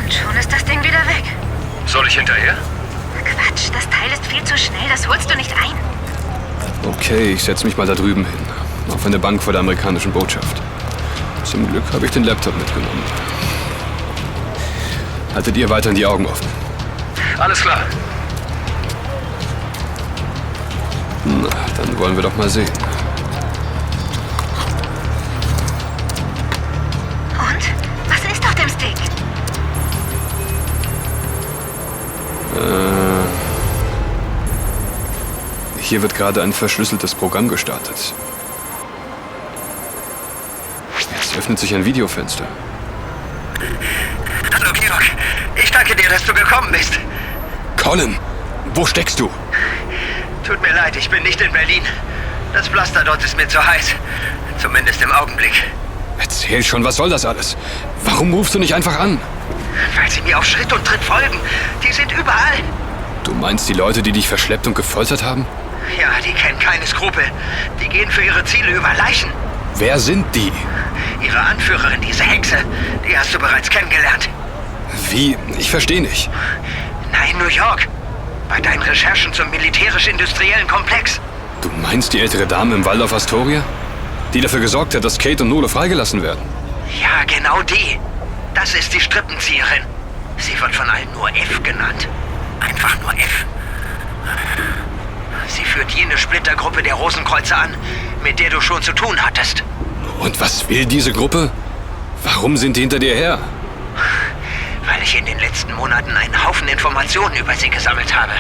Und schon ist das Ding wieder weg. Soll ich hinterher? Quatsch, das Teil ist viel zu schnell, das holst du nicht ein. Okay, ich setze mich mal da drüben hin. Auf eine Bank vor der amerikanischen Botschaft. Zum Glück habe ich den Laptop mitgenommen. Haltet ihr weiterhin die Augen offen. Alles klar. Na, dann wollen wir doch mal sehen. Und? Was ist auf dem Stick? Hier wird gerade ein verschlüsseltes Programm gestartet. Jetzt öffnet sich ein Videofenster. Hallo Georg, ich danke dir, dass du gekommen bist. Colin, wo steckst du? Tut mir leid, ich bin nicht in Berlin. Das Pflaster dort ist mir zu heiß. Zumindest im Augenblick. Erzähl schon, was soll das alles? Warum rufst du nicht einfach an? Weil sie mir auf Schritt und Tritt folgen. Die sind überall. Du meinst die Leute, die dich verschleppt und gefoltert haben? Ja, die kennen keine Skrupel. Die gehen für ihre Ziele über Leichen. Wer sind die? Ihre Anführerin, diese Hexe. Die hast du bereits kennengelernt. Wie? Ich verstehe nicht. Nein, New York. Bei deinen Recherchen zum militärisch-industriellen Komplex. Du meinst die ältere Dame im Waldorf Astoria? Die dafür gesorgt hat, dass Kate und Nole freigelassen werden? Ja, genau die. Das ist die Strippenzieherin. Sie wird von allen nur F genannt. Einfach nur F. Sie führt jene Splittergruppe der Rosenkreuzer an, mit der du schon zu tun hattest. Und was will diese Gruppe? Warum sind die hinter dir her? Weil ich in den letzten Monaten einen Haufen Informationen über sie gesammelt habe.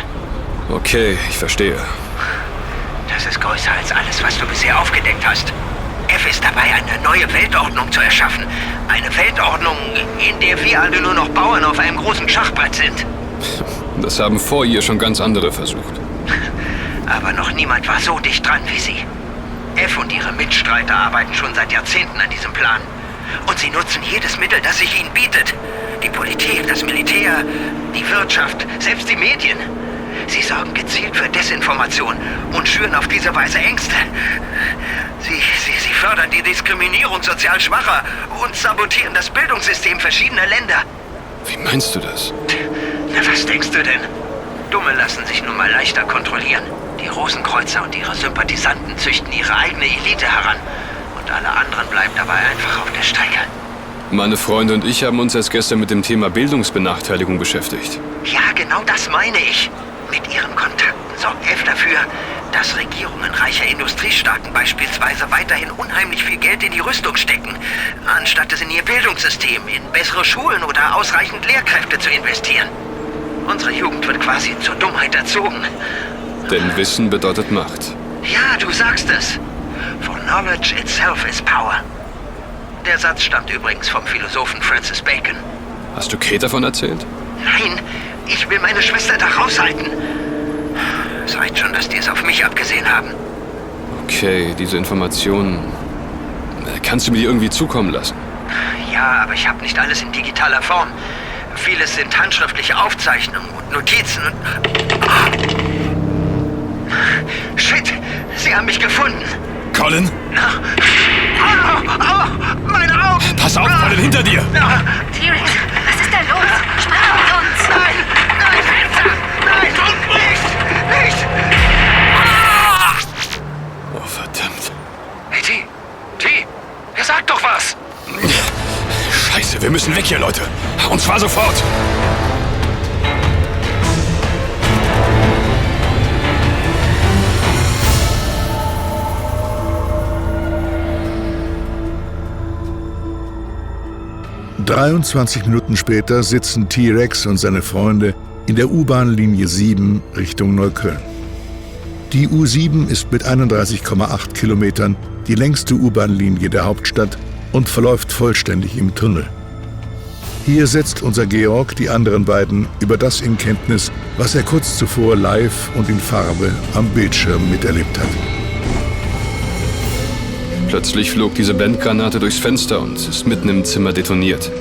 Okay, ich verstehe. Das ist größer als alles, was du bisher aufgedeckt hast. F ist dabei, eine neue Weltordnung zu erschaffen. Eine Weltordnung, in der wir alle nur noch Bauern auf einem großen Schachbrett sind. Das haben vor ihr schon ganz andere versucht. Aber noch niemand war so dicht dran wie sie. F und ihre Mitstreiter arbeiten schon seit Jahrzehnten an diesem Plan. Und sie nutzen jedes Mittel, das sich ihnen bietet. Die Politik, das Militär, die Wirtschaft, selbst die Medien. Sie sorgen gezielt für Desinformation und schüren auf diese Weise Ängste. Sie fördern die Diskriminierung sozial Schwacher und sabotieren das Bildungssystem verschiedener Länder. Wie meinst du das? Na, was denkst du denn? Dumme lassen sich nun mal leichter kontrollieren. Die Rosenkreuzer und ihre Sympathisanten züchten ihre eigene Elite heran. Und alle anderen bleiben dabei einfach auf der Strecke. Meine Freunde und ich haben uns erst gestern mit dem Thema Bildungsbenachteiligung beschäftigt. Ja, genau das meine ich. Mit ihren Kontakten sorgt F dafür, dass Regierungen reicher Industriestaaten beispielsweise weiterhin unheimlich viel Geld in die Rüstung stecken, anstatt es in ihr Bildungssystem, in bessere Schulen oder ausreichend Lehrkräfte zu investieren. Unsere Jugend wird quasi zur Dummheit erzogen. Denn Wissen bedeutet Macht. Ja, du sagst es. For knowledge itself is power. Der Satz stammt übrigens vom Philosophen Francis Bacon. Hast du Kate davon erzählt? Nein, ich will meine Schwester da raushalten. Es reicht schon, dass die es auf mich abgesehen haben. Okay, diese Informationen... Kannst du mir die irgendwie zukommen lassen? Ja, aber ich habe nicht alles in digitaler Form. Vieles sind handschriftliche Aufzeichnungen und Notizen und... Oh. Shit, sie haben mich gefunden. Colin? Au, au, meine Augen! Pass auf, Colin, hinter dir! T-Rex, was ist da los? Sprach mit uns! Nein, nein, Fenster! Nein, nicht, nicht! Oh, verdammt. Hey, T, er sagt doch was! Scheiße, wir müssen weg hier, Leute. Und zwar sofort!23 Minuten später sitzen T-Rex und seine Freunde in der U-Bahn-Linie 7 Richtung Neukölln. Die U7 ist mit 31,8 Kilometern die längste U-Bahn-Linie der Hauptstadt und verläuft vollständig im Tunnel. Hier setzt unser Georg die anderen beiden über das in Kenntnis, was er kurz zuvor live und in Farbe am Bildschirm miterlebt hat. Plötzlich flog diese Blendgranate durchs Fenster und ist mitten im Zimmer detoniert.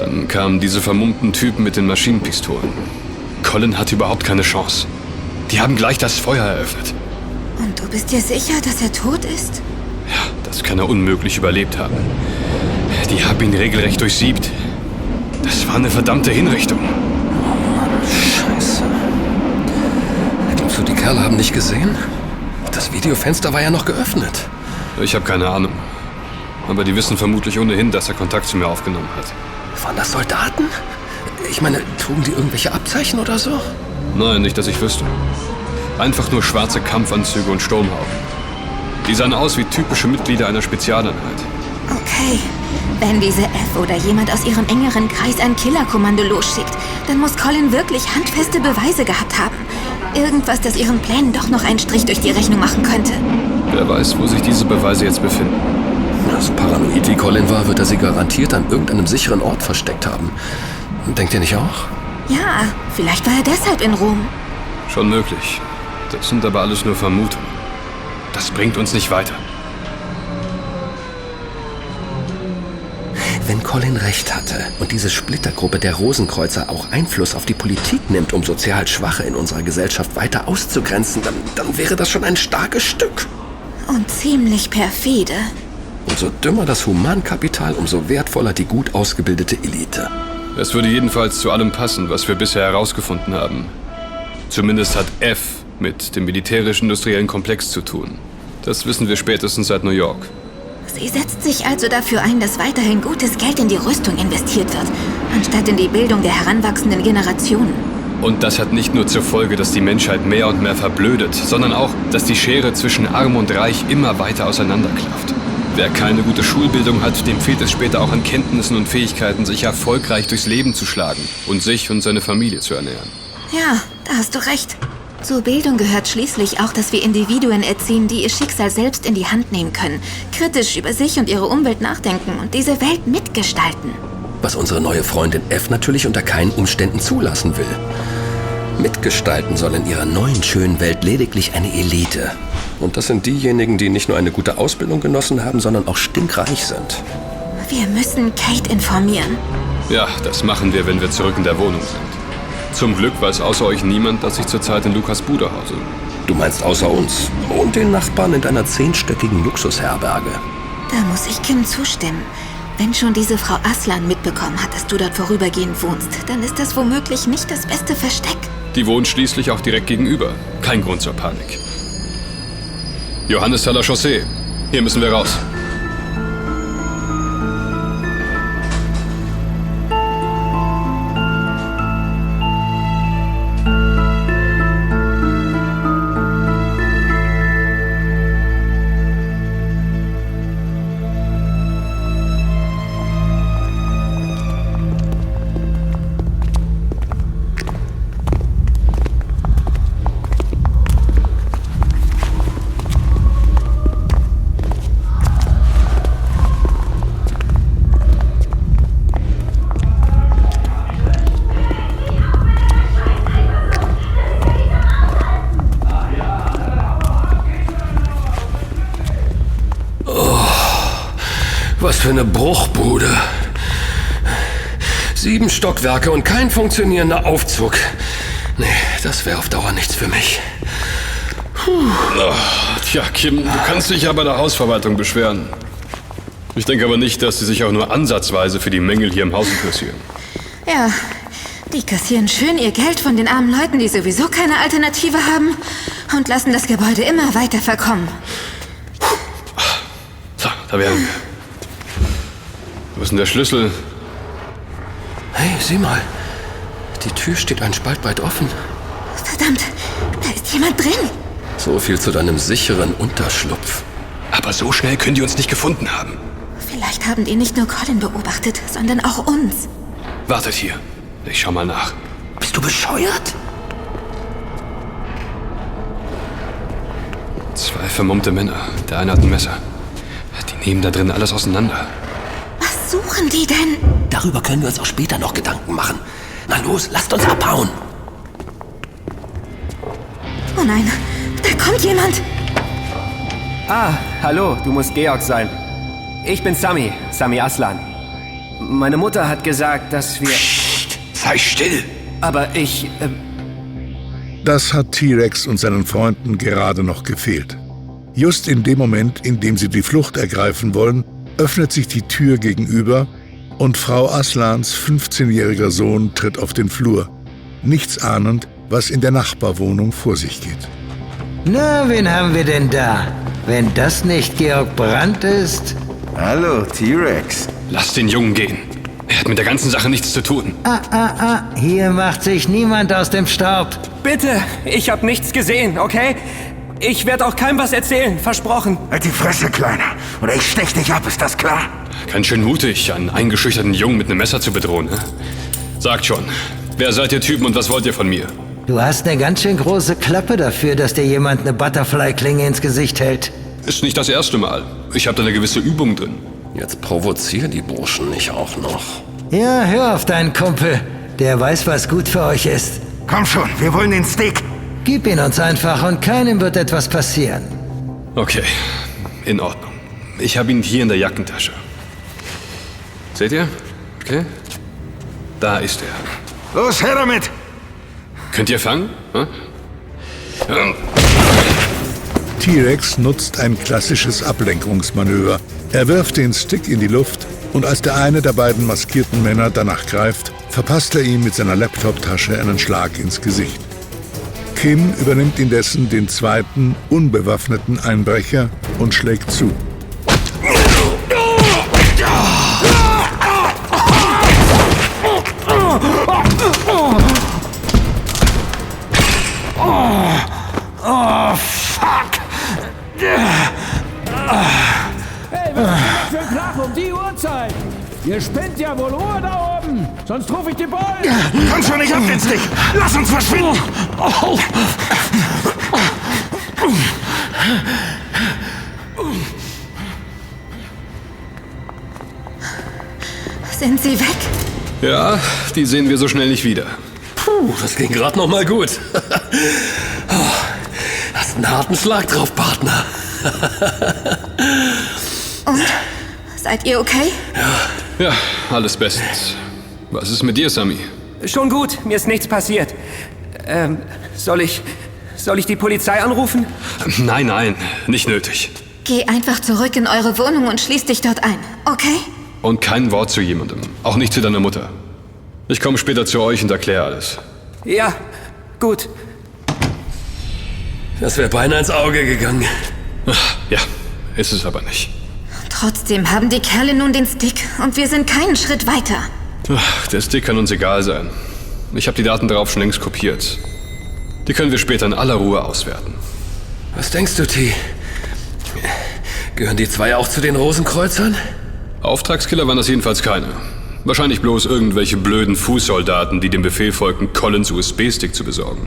Dann kamen diese vermummten Typen mit den Maschinenpistolen. Colin hatte überhaupt keine Chance. Die haben gleich das Feuer eröffnet. Und du bist dir sicher, dass er tot ist? Ja, das kann er unmöglich überlebt haben. Die haben ihn regelrecht durchsiebt. Das war eine verdammte Hinrichtung. Oh Mann, Scheiße. Glaubst du, die Kerle haben nicht gesehen? Das Videofenster war ja noch geöffnet. Ich habe keine Ahnung. Aber die wissen vermutlich ohnehin, dass er Kontakt zu mir aufgenommen hat. Waren das Soldaten? Ich meine, trugen die irgendwelche Abzeichen oder so? Nein, nicht, dass ich wüsste. Einfach nur schwarze Kampfanzüge und Sturmhauben. Die sahen aus wie typische Mitglieder einer Spezialeinheit. Okay. Wenn diese F oder jemand aus ihrem engeren Kreis ein Killerkommando losschickt, dann muss Colin wirklich handfeste Beweise gehabt haben. Irgendwas, das ihren Plänen doch noch einen Strich durch die Rechnung machen könnte. Wer weiß, wo sich diese Beweise jetzt befinden. So paranoid wie Colin war, wird er sie garantiert an irgendeinem sicheren Ort versteckt haben. Denkt ihr nicht auch? Ja, vielleicht war er deshalb in Rom. Schon möglich. Das sind aber alles nur Vermutungen. Das bringt uns nicht weiter. Wenn Colin recht hatte und diese Splittergruppe der Rosenkreuzer auch Einfluss auf die Politik nimmt, um sozial Schwache in unserer Gesellschaft weiter auszugrenzen, dann wäre das schon ein starkes Stück. Und ziemlich perfide. Umso dümmer das Humankapital, umso wertvoller die gut ausgebildete Elite. Es würde jedenfalls zu allem passen, was wir bisher herausgefunden haben. Zumindest hat F mit dem militärisch-industriellen Komplex zu tun. Das wissen wir spätestens seit New York. Sie setzt sich also dafür ein, dass weiterhin gutes Geld in die Rüstung investiert wird, anstatt in die Bildung der heranwachsenden Generationen. Und das hat nicht nur zur Folge, dass die Menschheit mehr und mehr verblödet, sondern auch, dass die Schere zwischen Arm und Reich immer weiter auseinanderklafft. Wer keine gute Schulbildung hat, dem fehlt es später auch an Kenntnissen und Fähigkeiten, sich erfolgreich durchs Leben zu schlagen und sich und seine Familie zu ernähren. Ja, da hast du recht. Zur Bildung gehört schließlich auch, dass wir Individuen erziehen, die ihr Schicksal selbst in die Hand nehmen können, kritisch über sich und ihre Umwelt nachdenken und diese Welt mitgestalten. Was unsere neue Freundin F natürlich unter keinen Umständen zulassen will. Mitgestalten soll in ihrer neuen schönen Welt lediglich eine Elite. Und das sind diejenigen, die nicht nur eine gute Ausbildung genossen haben, sondern auch stinkreich sind. Wir müssen Kate informieren. Ja, das machen wir, wenn wir zurück in der Wohnung sind. Zum Glück weiß außer euch niemand, dass ich zurzeit in Lukas Bude hause. Du meinst außer uns und den Nachbarn in einer 10-stöckigen Luxusherberge. Da muss ich Kim zustimmen. Wenn schon diese Frau Aslan mitbekommen hat, dass du dort vorübergehend wohnst, dann ist das womöglich nicht das beste Versteck. Die wohnt schließlich auch direkt gegenüber. Kein Grund zur Panik. Johannesthaler Chaussee. Hier müssen wir raus. Für eine Bruchbude. 7 Stockwerke und kein funktionierender Aufzug. Nee, das wäre auf Dauer nichts für mich. Oh, tja, Kim, du kannst dich ja bei der Hausverwaltung beschweren. Ich denke aber nicht, dass sie sich auch nur ansatzweise für die Mängel hier im Haus interessieren. Ja, die kassieren schön ihr Geld von den armen Leuten, die sowieso keine Alternative haben und lassen das Gebäude immer weiter verkommen. So, da wären wir. Wo ist denn der Schlüssel? Hey, sieh mal. Die Tür steht ein Spalt weit offen. Verdammt, da ist jemand drin. So viel zu deinem sicheren Unterschlupf. Aber so schnell können die uns nicht gefunden haben. Vielleicht haben die nicht nur Colin beobachtet, sondern auch uns. Wartet hier. Ich schau mal nach. Bist du bescheuert? Zwei vermummte Männer. Der eine hat ein Messer. Die nehmen da drin alles auseinander. Was suchen die denn? Darüber können wir uns auch später noch Gedanken machen. Na los, lasst uns abhauen. Oh nein, da kommt jemand. Ah, hallo, du musst Georg sein. Ich bin Sami Aslan. Meine Mutter hat gesagt, dass wir... Psst, sei still. Aber ich... Das hat T-Rex und seinen Freunden gerade noch gefehlt. Just in dem Moment, in dem sie die Flucht ergreifen wollen, öffnet sich die Tür gegenüber und Frau Aslans 15-jähriger Sohn tritt auf den Flur, nichts ahnend, was in der Nachbarwohnung vor sich geht. Na, wen haben wir denn da? Wenn das nicht Georg Brandt ist... Hallo, T-Rex. Lass den Jungen gehen. Er hat mit der ganzen Sache nichts zu tun. Hier macht sich niemand aus dem Staub. Bitte, ich hab nichts gesehen, okay? Ich werde auch keinem was erzählen, versprochen. Halt die Fresse, Kleiner, oder ich stech dich ab, ist das klar? Ganz schön mutig, einen eingeschüchterten Jungen mit einem Messer zu bedrohen, ne? Sagt schon, wer seid ihr Typen und was wollt ihr von mir? Du hast eine ganz schön große Klappe dafür, dass dir jemand eine Butterfly-Klinge ins Gesicht hält. Ist nicht das erste Mal. Ich habe da eine gewisse Übung drin. Jetzt provozier die Burschen nicht auch noch. Ja, hör auf deinen Kumpel. Der weiß, was gut für euch ist. Komm schon, wir wollen den Steak. Gib ihn uns einfach und keinem wird etwas passieren. Okay, in Ordnung. Ich habe ihn hier in der Jackentasche. Seht ihr? Okay. Da ist er. Los, her damit! Könnt ihr fangen? Hm? T-Rex nutzt ein klassisches Ablenkungsmanöver. Er wirft den Stick in die Luft und als der eine der beiden maskierten Männer danach greift, verpasst er ihm mit seiner Laptoptasche einen Schlag ins Gesicht. Kim übernimmt indessen den zweiten, unbewaffneten Einbrecher und schlägt zu. Ihr spinnt ja wohl Ruhe da oben, sonst rufe ich die Bullen. Komm schon, ich hab den Stick. Lass uns verschwinden. Sind sie weg? Ja, die sehen wir so schnell nicht wieder. Puh, das ging gerade noch mal gut. Hast einen harten Schlag drauf, Partner. Und? Seid ihr okay? Ja, alles bestens. Was ist mit dir, Sami? Schon gut, mir ist nichts passiert. Soll ich die Polizei anrufen? Nein, nicht nötig. Geh einfach zurück in eure Wohnung und schließ dich dort ein, okay? Und kein Wort zu jemandem, auch nicht zu deiner Mutter. Ich komme später zu euch und erkläre alles. Ja, gut. Das wäre beinahe ins Auge gegangen. Ja, ist es aber nicht. Trotzdem haben die Kerle nun den Stick und wir sind keinen Schritt weiter. Ach, der Stick kann uns egal sein. Ich habe die Daten darauf schon längst kopiert. Die können wir später in aller Ruhe auswerten. Was denkst du, T? Gehören die zwei auch zu den Rosenkreuzern? Auftragskiller waren das jedenfalls keine. Wahrscheinlich bloß irgendwelche blöden Fußsoldaten, die dem Befehl folgten, Collins USB-Stick zu besorgen.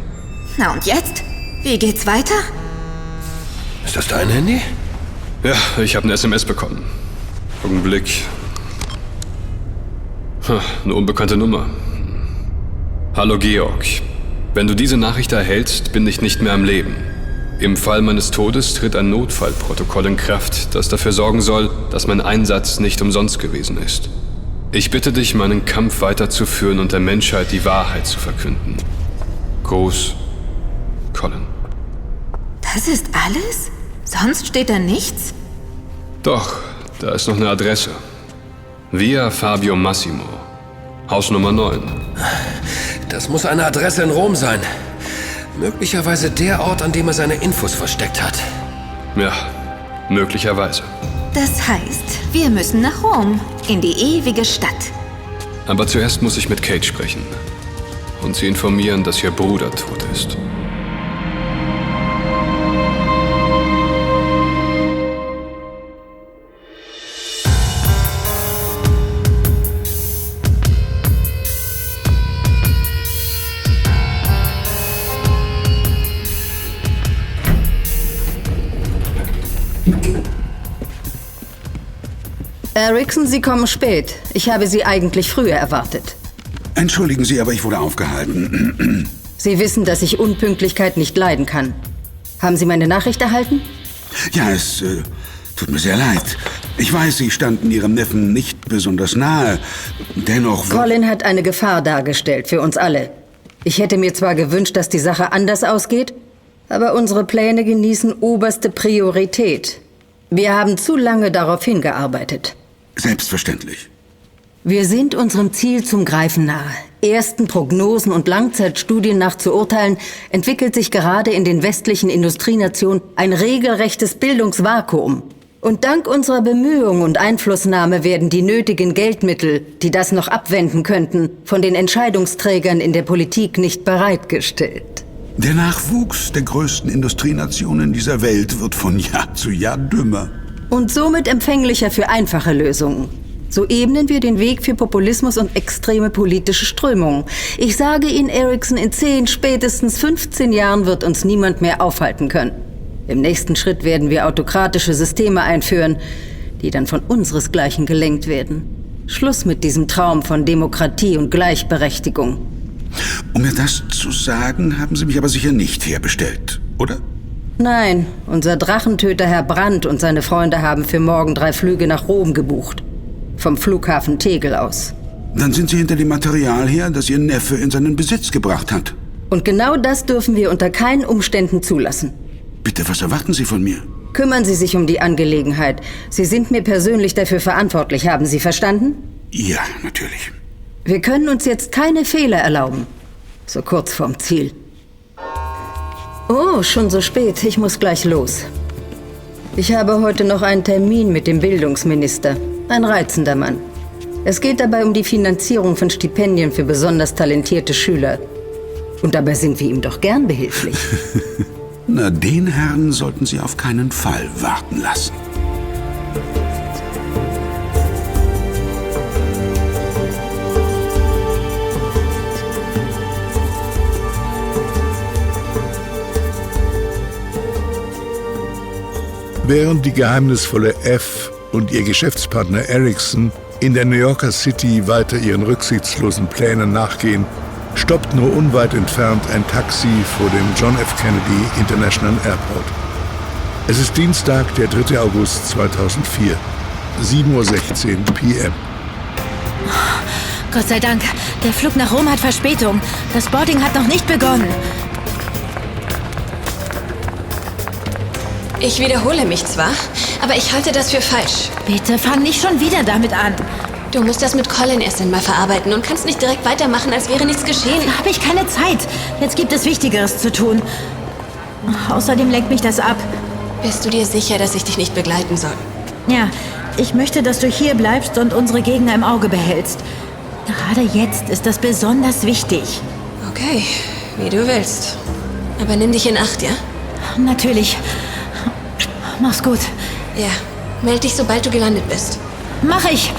Na und jetzt? Wie geht's weiter? Ist das dein Handy? Ja, ich habe eine SMS bekommen. Augenblick. Eine unbekannte Nummer. Hallo Georg. Wenn du diese Nachricht erhältst, bin ich nicht mehr am Leben. Im Fall meines Todes tritt ein Notfallprotokoll in Kraft, das dafür sorgen soll, dass mein Einsatz nicht umsonst gewesen ist. Ich bitte dich, meinen Kampf weiterzuführen und der Menschheit die Wahrheit zu verkünden. Gruß, Colin. Das ist alles? Sonst steht da nichts? Doch, da ist noch eine Adresse. Via Fabio Massimo, Haus Nummer 9. Das muss eine Adresse in Rom sein. Möglicherweise der Ort, an dem er seine Infos versteckt hat. Ja, möglicherweise. Das heißt, wir müssen nach Rom, in die ewige Stadt. Aber zuerst muss ich mit Kate sprechen und sie informieren, dass ihr Bruder tot ist. Erickson, Sie kommen spät. Ich habe Sie eigentlich früher erwartet. Entschuldigen Sie, aber ich wurde aufgehalten. Sie wissen, dass ich Unpünktlichkeit nicht leiden kann. Haben Sie meine Nachricht erhalten? Ja, es tut mir sehr leid. Ich weiß, Sie standen Ihrem Neffen nicht besonders nahe. Dennoch... Colin hat eine Gefahr dargestellt für uns alle. Ich hätte mir zwar gewünscht, dass die Sache anders ausgeht, aber unsere Pläne genießen oberste Priorität. Wir haben zu lange darauf hingearbeitet. Selbstverständlich. Wir sind unserem Ziel zum Greifen nahe. Ersten Prognosen und Langzeitstudien nach zu urteilen, entwickelt sich gerade in den westlichen Industrienationen ein regelrechtes Bildungsvakuum. Und dank unserer Bemühungen und Einflussnahme werden die nötigen Geldmittel, die das noch abwenden könnten, von den Entscheidungsträgern in der Politik nicht bereitgestellt. Der Nachwuchs der größten Industrienationen dieser Welt wird von Jahr zu Jahr dümmer. Und somit empfänglicher für einfache Lösungen. So ebnen wir den Weg für Populismus und extreme politische Strömungen. Ich sage Ihnen, Erickson, in 10, spätestens 15 Jahren wird uns niemand mehr aufhalten können. Im nächsten Schritt werden wir autokratische Systeme einführen, die dann von unseresgleichen gelenkt werden. Schluss mit diesem Traum von Demokratie und Gleichberechtigung. Um mir das zu sagen, haben Sie mich aber sicher nicht herbestellt, oder? Nein, unser Drachentöter Herr Brandt und seine Freunde haben für morgen 3 Flüge nach Rom gebucht. Vom Flughafen Tegel aus. Dann sind Sie hinter dem Material her, das Ihr Neffe in seinen Besitz gebracht hat. Und genau das dürfen wir unter keinen Umständen zulassen. Bitte, was erwarten Sie von mir? Kümmern Sie sich um die Angelegenheit. Sie sind mir persönlich dafür verantwortlich, haben Sie verstanden? Ja, natürlich. Wir können uns jetzt keine Fehler erlauben. So kurz vorm Ziel. Oh, schon so spät. Ich muss gleich los. Ich habe heute noch einen Termin mit dem Bildungsminister. Ein reizender Mann. Es geht dabei um die Finanzierung von Stipendien für besonders talentierte Schüler. Und dabei sind wir ihm doch gern behilflich. Na, den Herrn sollten Sie auf keinen Fall warten lassen. Während die geheimnisvolle F und ihr Geschäftspartner Erickson in der New Yorker City weiter ihren rücksichtslosen Plänen nachgehen, stoppt nur unweit entfernt ein Taxi vor dem John F. Kennedy International Airport. Es ist Dienstag, der 3. August 2004, 7.16 Uhr p.m. Gott sei Dank, der Flug nach Rom hat Verspätung. Das Boarding hat noch nicht begonnen. Ich wiederhole mich zwar, aber ich halte das für falsch. Bitte fang nicht schon wieder damit an. Du musst das mit Colin erst einmal verarbeiten und kannst nicht direkt weitermachen, als wäre nichts geschehen. Da habe ich keine Zeit. Jetzt gibt es Wichtigeres zu tun. Außerdem lenkt mich das ab. Bist du dir sicher, dass ich dich nicht begleiten soll? Ja, ich möchte, dass du hier bleibst und unsere Gegner im Auge behältst. Gerade jetzt ist das besonders wichtig. Okay, wie du willst. Aber nimm dich in Acht, ja? Natürlich. Mach's gut. Ja, meld dich, sobald du gelandet bist. Mach ich!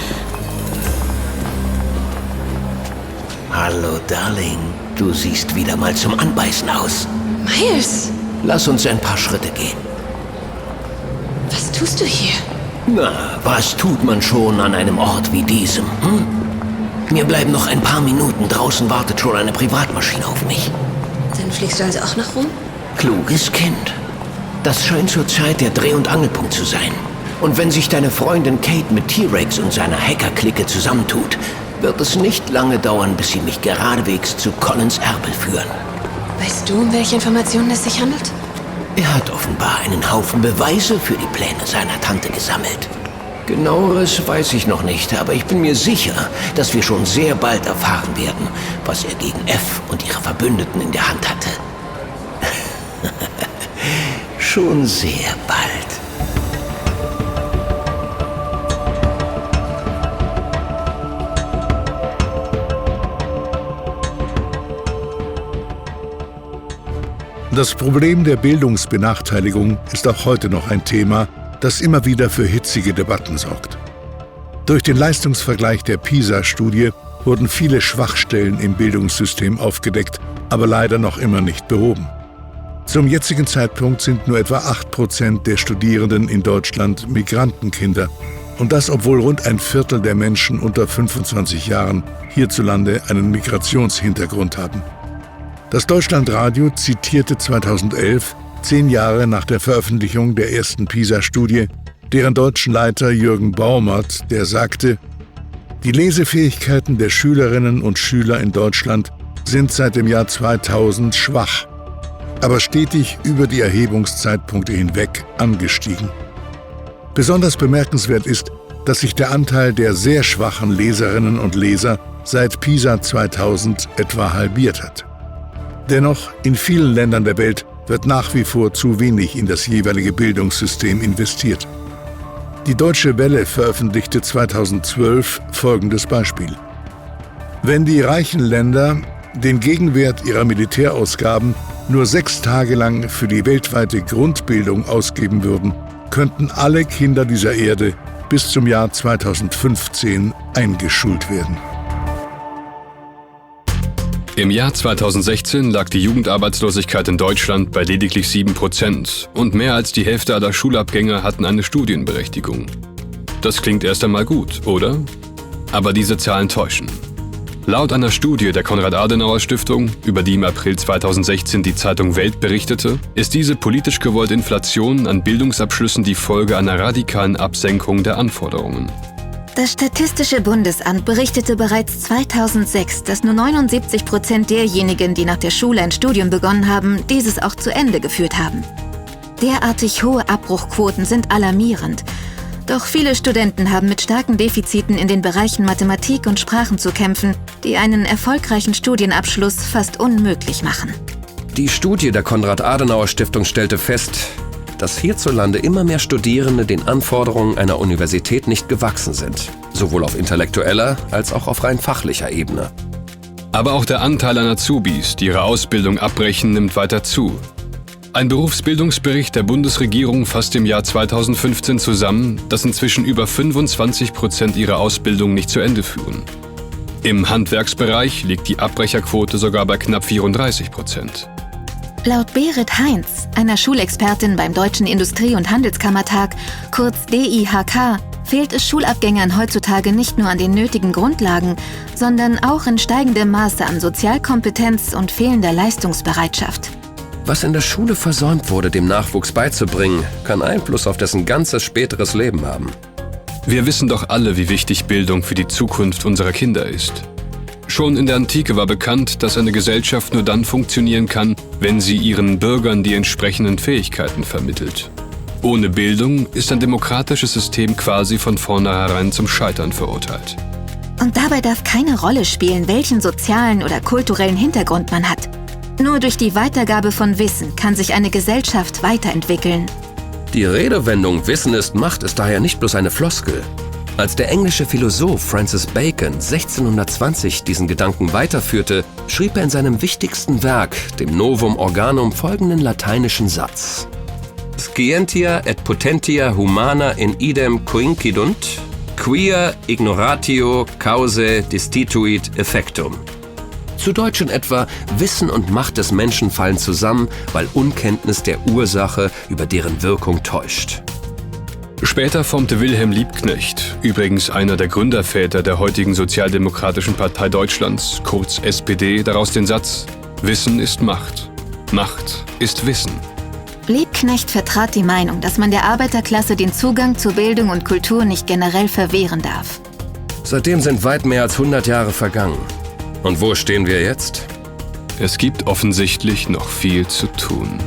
Hallo, Darling. Du siehst wieder mal zum Anbeißen aus. Miles! Lass uns ein paar Schritte gehen. Was tust du hier? Na, was tut man schon an einem Ort wie diesem, hm? Mir bleiben noch ein paar Minuten. Draußen wartet schon eine Privatmaschine auf mich. Dann fliegst du also auch nach Rom? Kluges Kind. Das scheint zurzeit der Dreh- und Angelpunkt zu sein. Und wenn sich deine Freundin Kate mit T-Rex und seiner Hacker-Clique zusammentut, wird es nicht lange dauern, bis sie mich geradewegs zu Collins Erbe führen. Weißt du, um welche Informationen es sich handelt? Er hat offenbar einen Haufen Beweise für die Pläne seiner Tante gesammelt. Genaueres weiß ich noch nicht, aber ich bin mir sicher, dass wir schon sehr bald erfahren werden, was er gegen F und ihre Verbündeten in der Hand hatte. Schon sehr bald. Das Problem der Bildungsbenachteiligung ist auch heute noch ein Thema, das immer wieder für hitzige Debatten sorgt. Durch den Leistungsvergleich der PISA-Studie wurden viele Schwachstellen im Bildungssystem aufgedeckt, aber leider noch immer nicht behoben. Zum jetzigen Zeitpunkt sind nur etwa 8% der Studierenden in Deutschland Migrantenkinder. Und das, obwohl rund ein Viertel der Menschen unter 25 Jahren hierzulande einen Migrationshintergrund haben. Das Deutschlandradio zitierte 2011, 10 Jahre nach der Veröffentlichung der ersten PISA-Studie, deren deutschen Leiter Jürgen Baumert, der sagte: Die Lesefähigkeiten der Schülerinnen und Schüler in Deutschland sind seit dem Jahr 2000 schwach, aber stetig über die Erhebungszeitpunkte hinweg angestiegen. Besonders bemerkenswert ist, dass sich der Anteil der sehr schwachen Leserinnen und Leser seit PISA 2000 etwa halbiert hat. Dennoch, in vielen Ländern der Welt wird nach wie vor zu wenig in das jeweilige Bildungssystem investiert. Die Deutsche Welle veröffentlichte 2012 folgendes Beispiel: Wenn die reichen Länder den Gegenwert ihrer Militärausgaben nur 6 Tage lang für die weltweite Grundbildung ausgeben würden, könnten alle Kinder dieser Erde bis zum Jahr 2015 eingeschult werden. Im Jahr 2016 lag die Jugendarbeitslosigkeit in Deutschland bei lediglich 7% und mehr als die Hälfte aller Schulabgänger hatten eine Studienberechtigung. Das klingt erst einmal gut, oder? Aber diese Zahlen täuschen. Laut einer Studie der Konrad-Adenauer-Stiftung, über die im April 2016 die Zeitung Welt berichtete, ist diese politisch gewollte Inflation an Bildungsabschlüssen die Folge einer radikalen Absenkung der Anforderungen. Das Statistische Bundesamt berichtete bereits 2006, dass nur 79% derjenigen, die nach der Schule ein Studium begonnen haben, dieses auch zu Ende geführt haben. Derartig hohe Abbruchquoten sind alarmierend. Doch viele Studenten haben mit starken Defiziten in den Bereichen Mathematik und Sprachen zu kämpfen, die einen erfolgreichen Studienabschluss fast unmöglich machen. Die Studie der Konrad-Adenauer-Stiftung stellte fest, dass hierzulande immer mehr Studierende den Anforderungen einer Universität nicht gewachsen sind, sowohl auf intellektueller als auch auf rein fachlicher Ebene. Aber auch der Anteil an Azubis, die ihre Ausbildung abbrechen, nimmt weiter zu. Ein Berufsbildungsbericht der Bundesregierung fasst im Jahr 2015 zusammen, dass inzwischen über 25% ihre Ausbildung nicht zu Ende führen. Im Handwerksbereich liegt die Abbrecherquote sogar bei knapp 34%. Laut Berit Heinz, einer Schulexpertin beim Deutschen Industrie- und Handelskammertag, kurz DIHK, fehlt es Schulabgängern heutzutage nicht nur an den nötigen Grundlagen, sondern auch in steigendem Maße an Sozialkompetenz und fehlender Leistungsbereitschaft. Was in der Schule versäumt wurde, dem Nachwuchs beizubringen, kann Einfluss auf dessen ganzes späteres Leben haben. Wir wissen doch alle, wie wichtig Bildung für die Zukunft unserer Kinder ist. Schon in der Antike war bekannt, dass eine Gesellschaft nur dann funktionieren kann, wenn sie ihren Bürgern die entsprechenden Fähigkeiten vermittelt. Ohne Bildung ist ein demokratisches System quasi von vornherein zum Scheitern verurteilt. Und dabei darf keine Rolle spielen, welchen sozialen oder kulturellen Hintergrund man hat. Nur durch die Weitergabe von Wissen kann sich eine Gesellschaft weiterentwickeln. Die Redewendung "Wissen ist Macht" ist daher nicht bloß eine Floskel. Als der englische Philosoph Francis Bacon 1620 diesen Gedanken weiterführte, schrieb er in seinem wichtigsten Werk, dem Novum Organum, folgenden lateinischen Satz: Scientia et potentia humana in idem coincidunt, quia ignoratio causae destituit effectum. Zu Deutsch in etwa: Wissen und Macht des Menschen fallen zusammen, weil Unkenntnis der Ursache über deren Wirkung täuscht. Später formte Wilhelm Liebknecht, übrigens einer der Gründerväter der heutigen Sozialdemokratischen Partei Deutschlands, kurz SPD, daraus den Satz: Wissen ist Macht. Macht ist Wissen. Liebknecht vertrat die Meinung, dass man der Arbeiterklasse den Zugang zu Bildung und Kultur nicht generell verwehren darf. Seitdem sind weit mehr als 100 Jahre vergangen. Und wo stehen wir jetzt? Es gibt offensichtlich noch viel zu tun.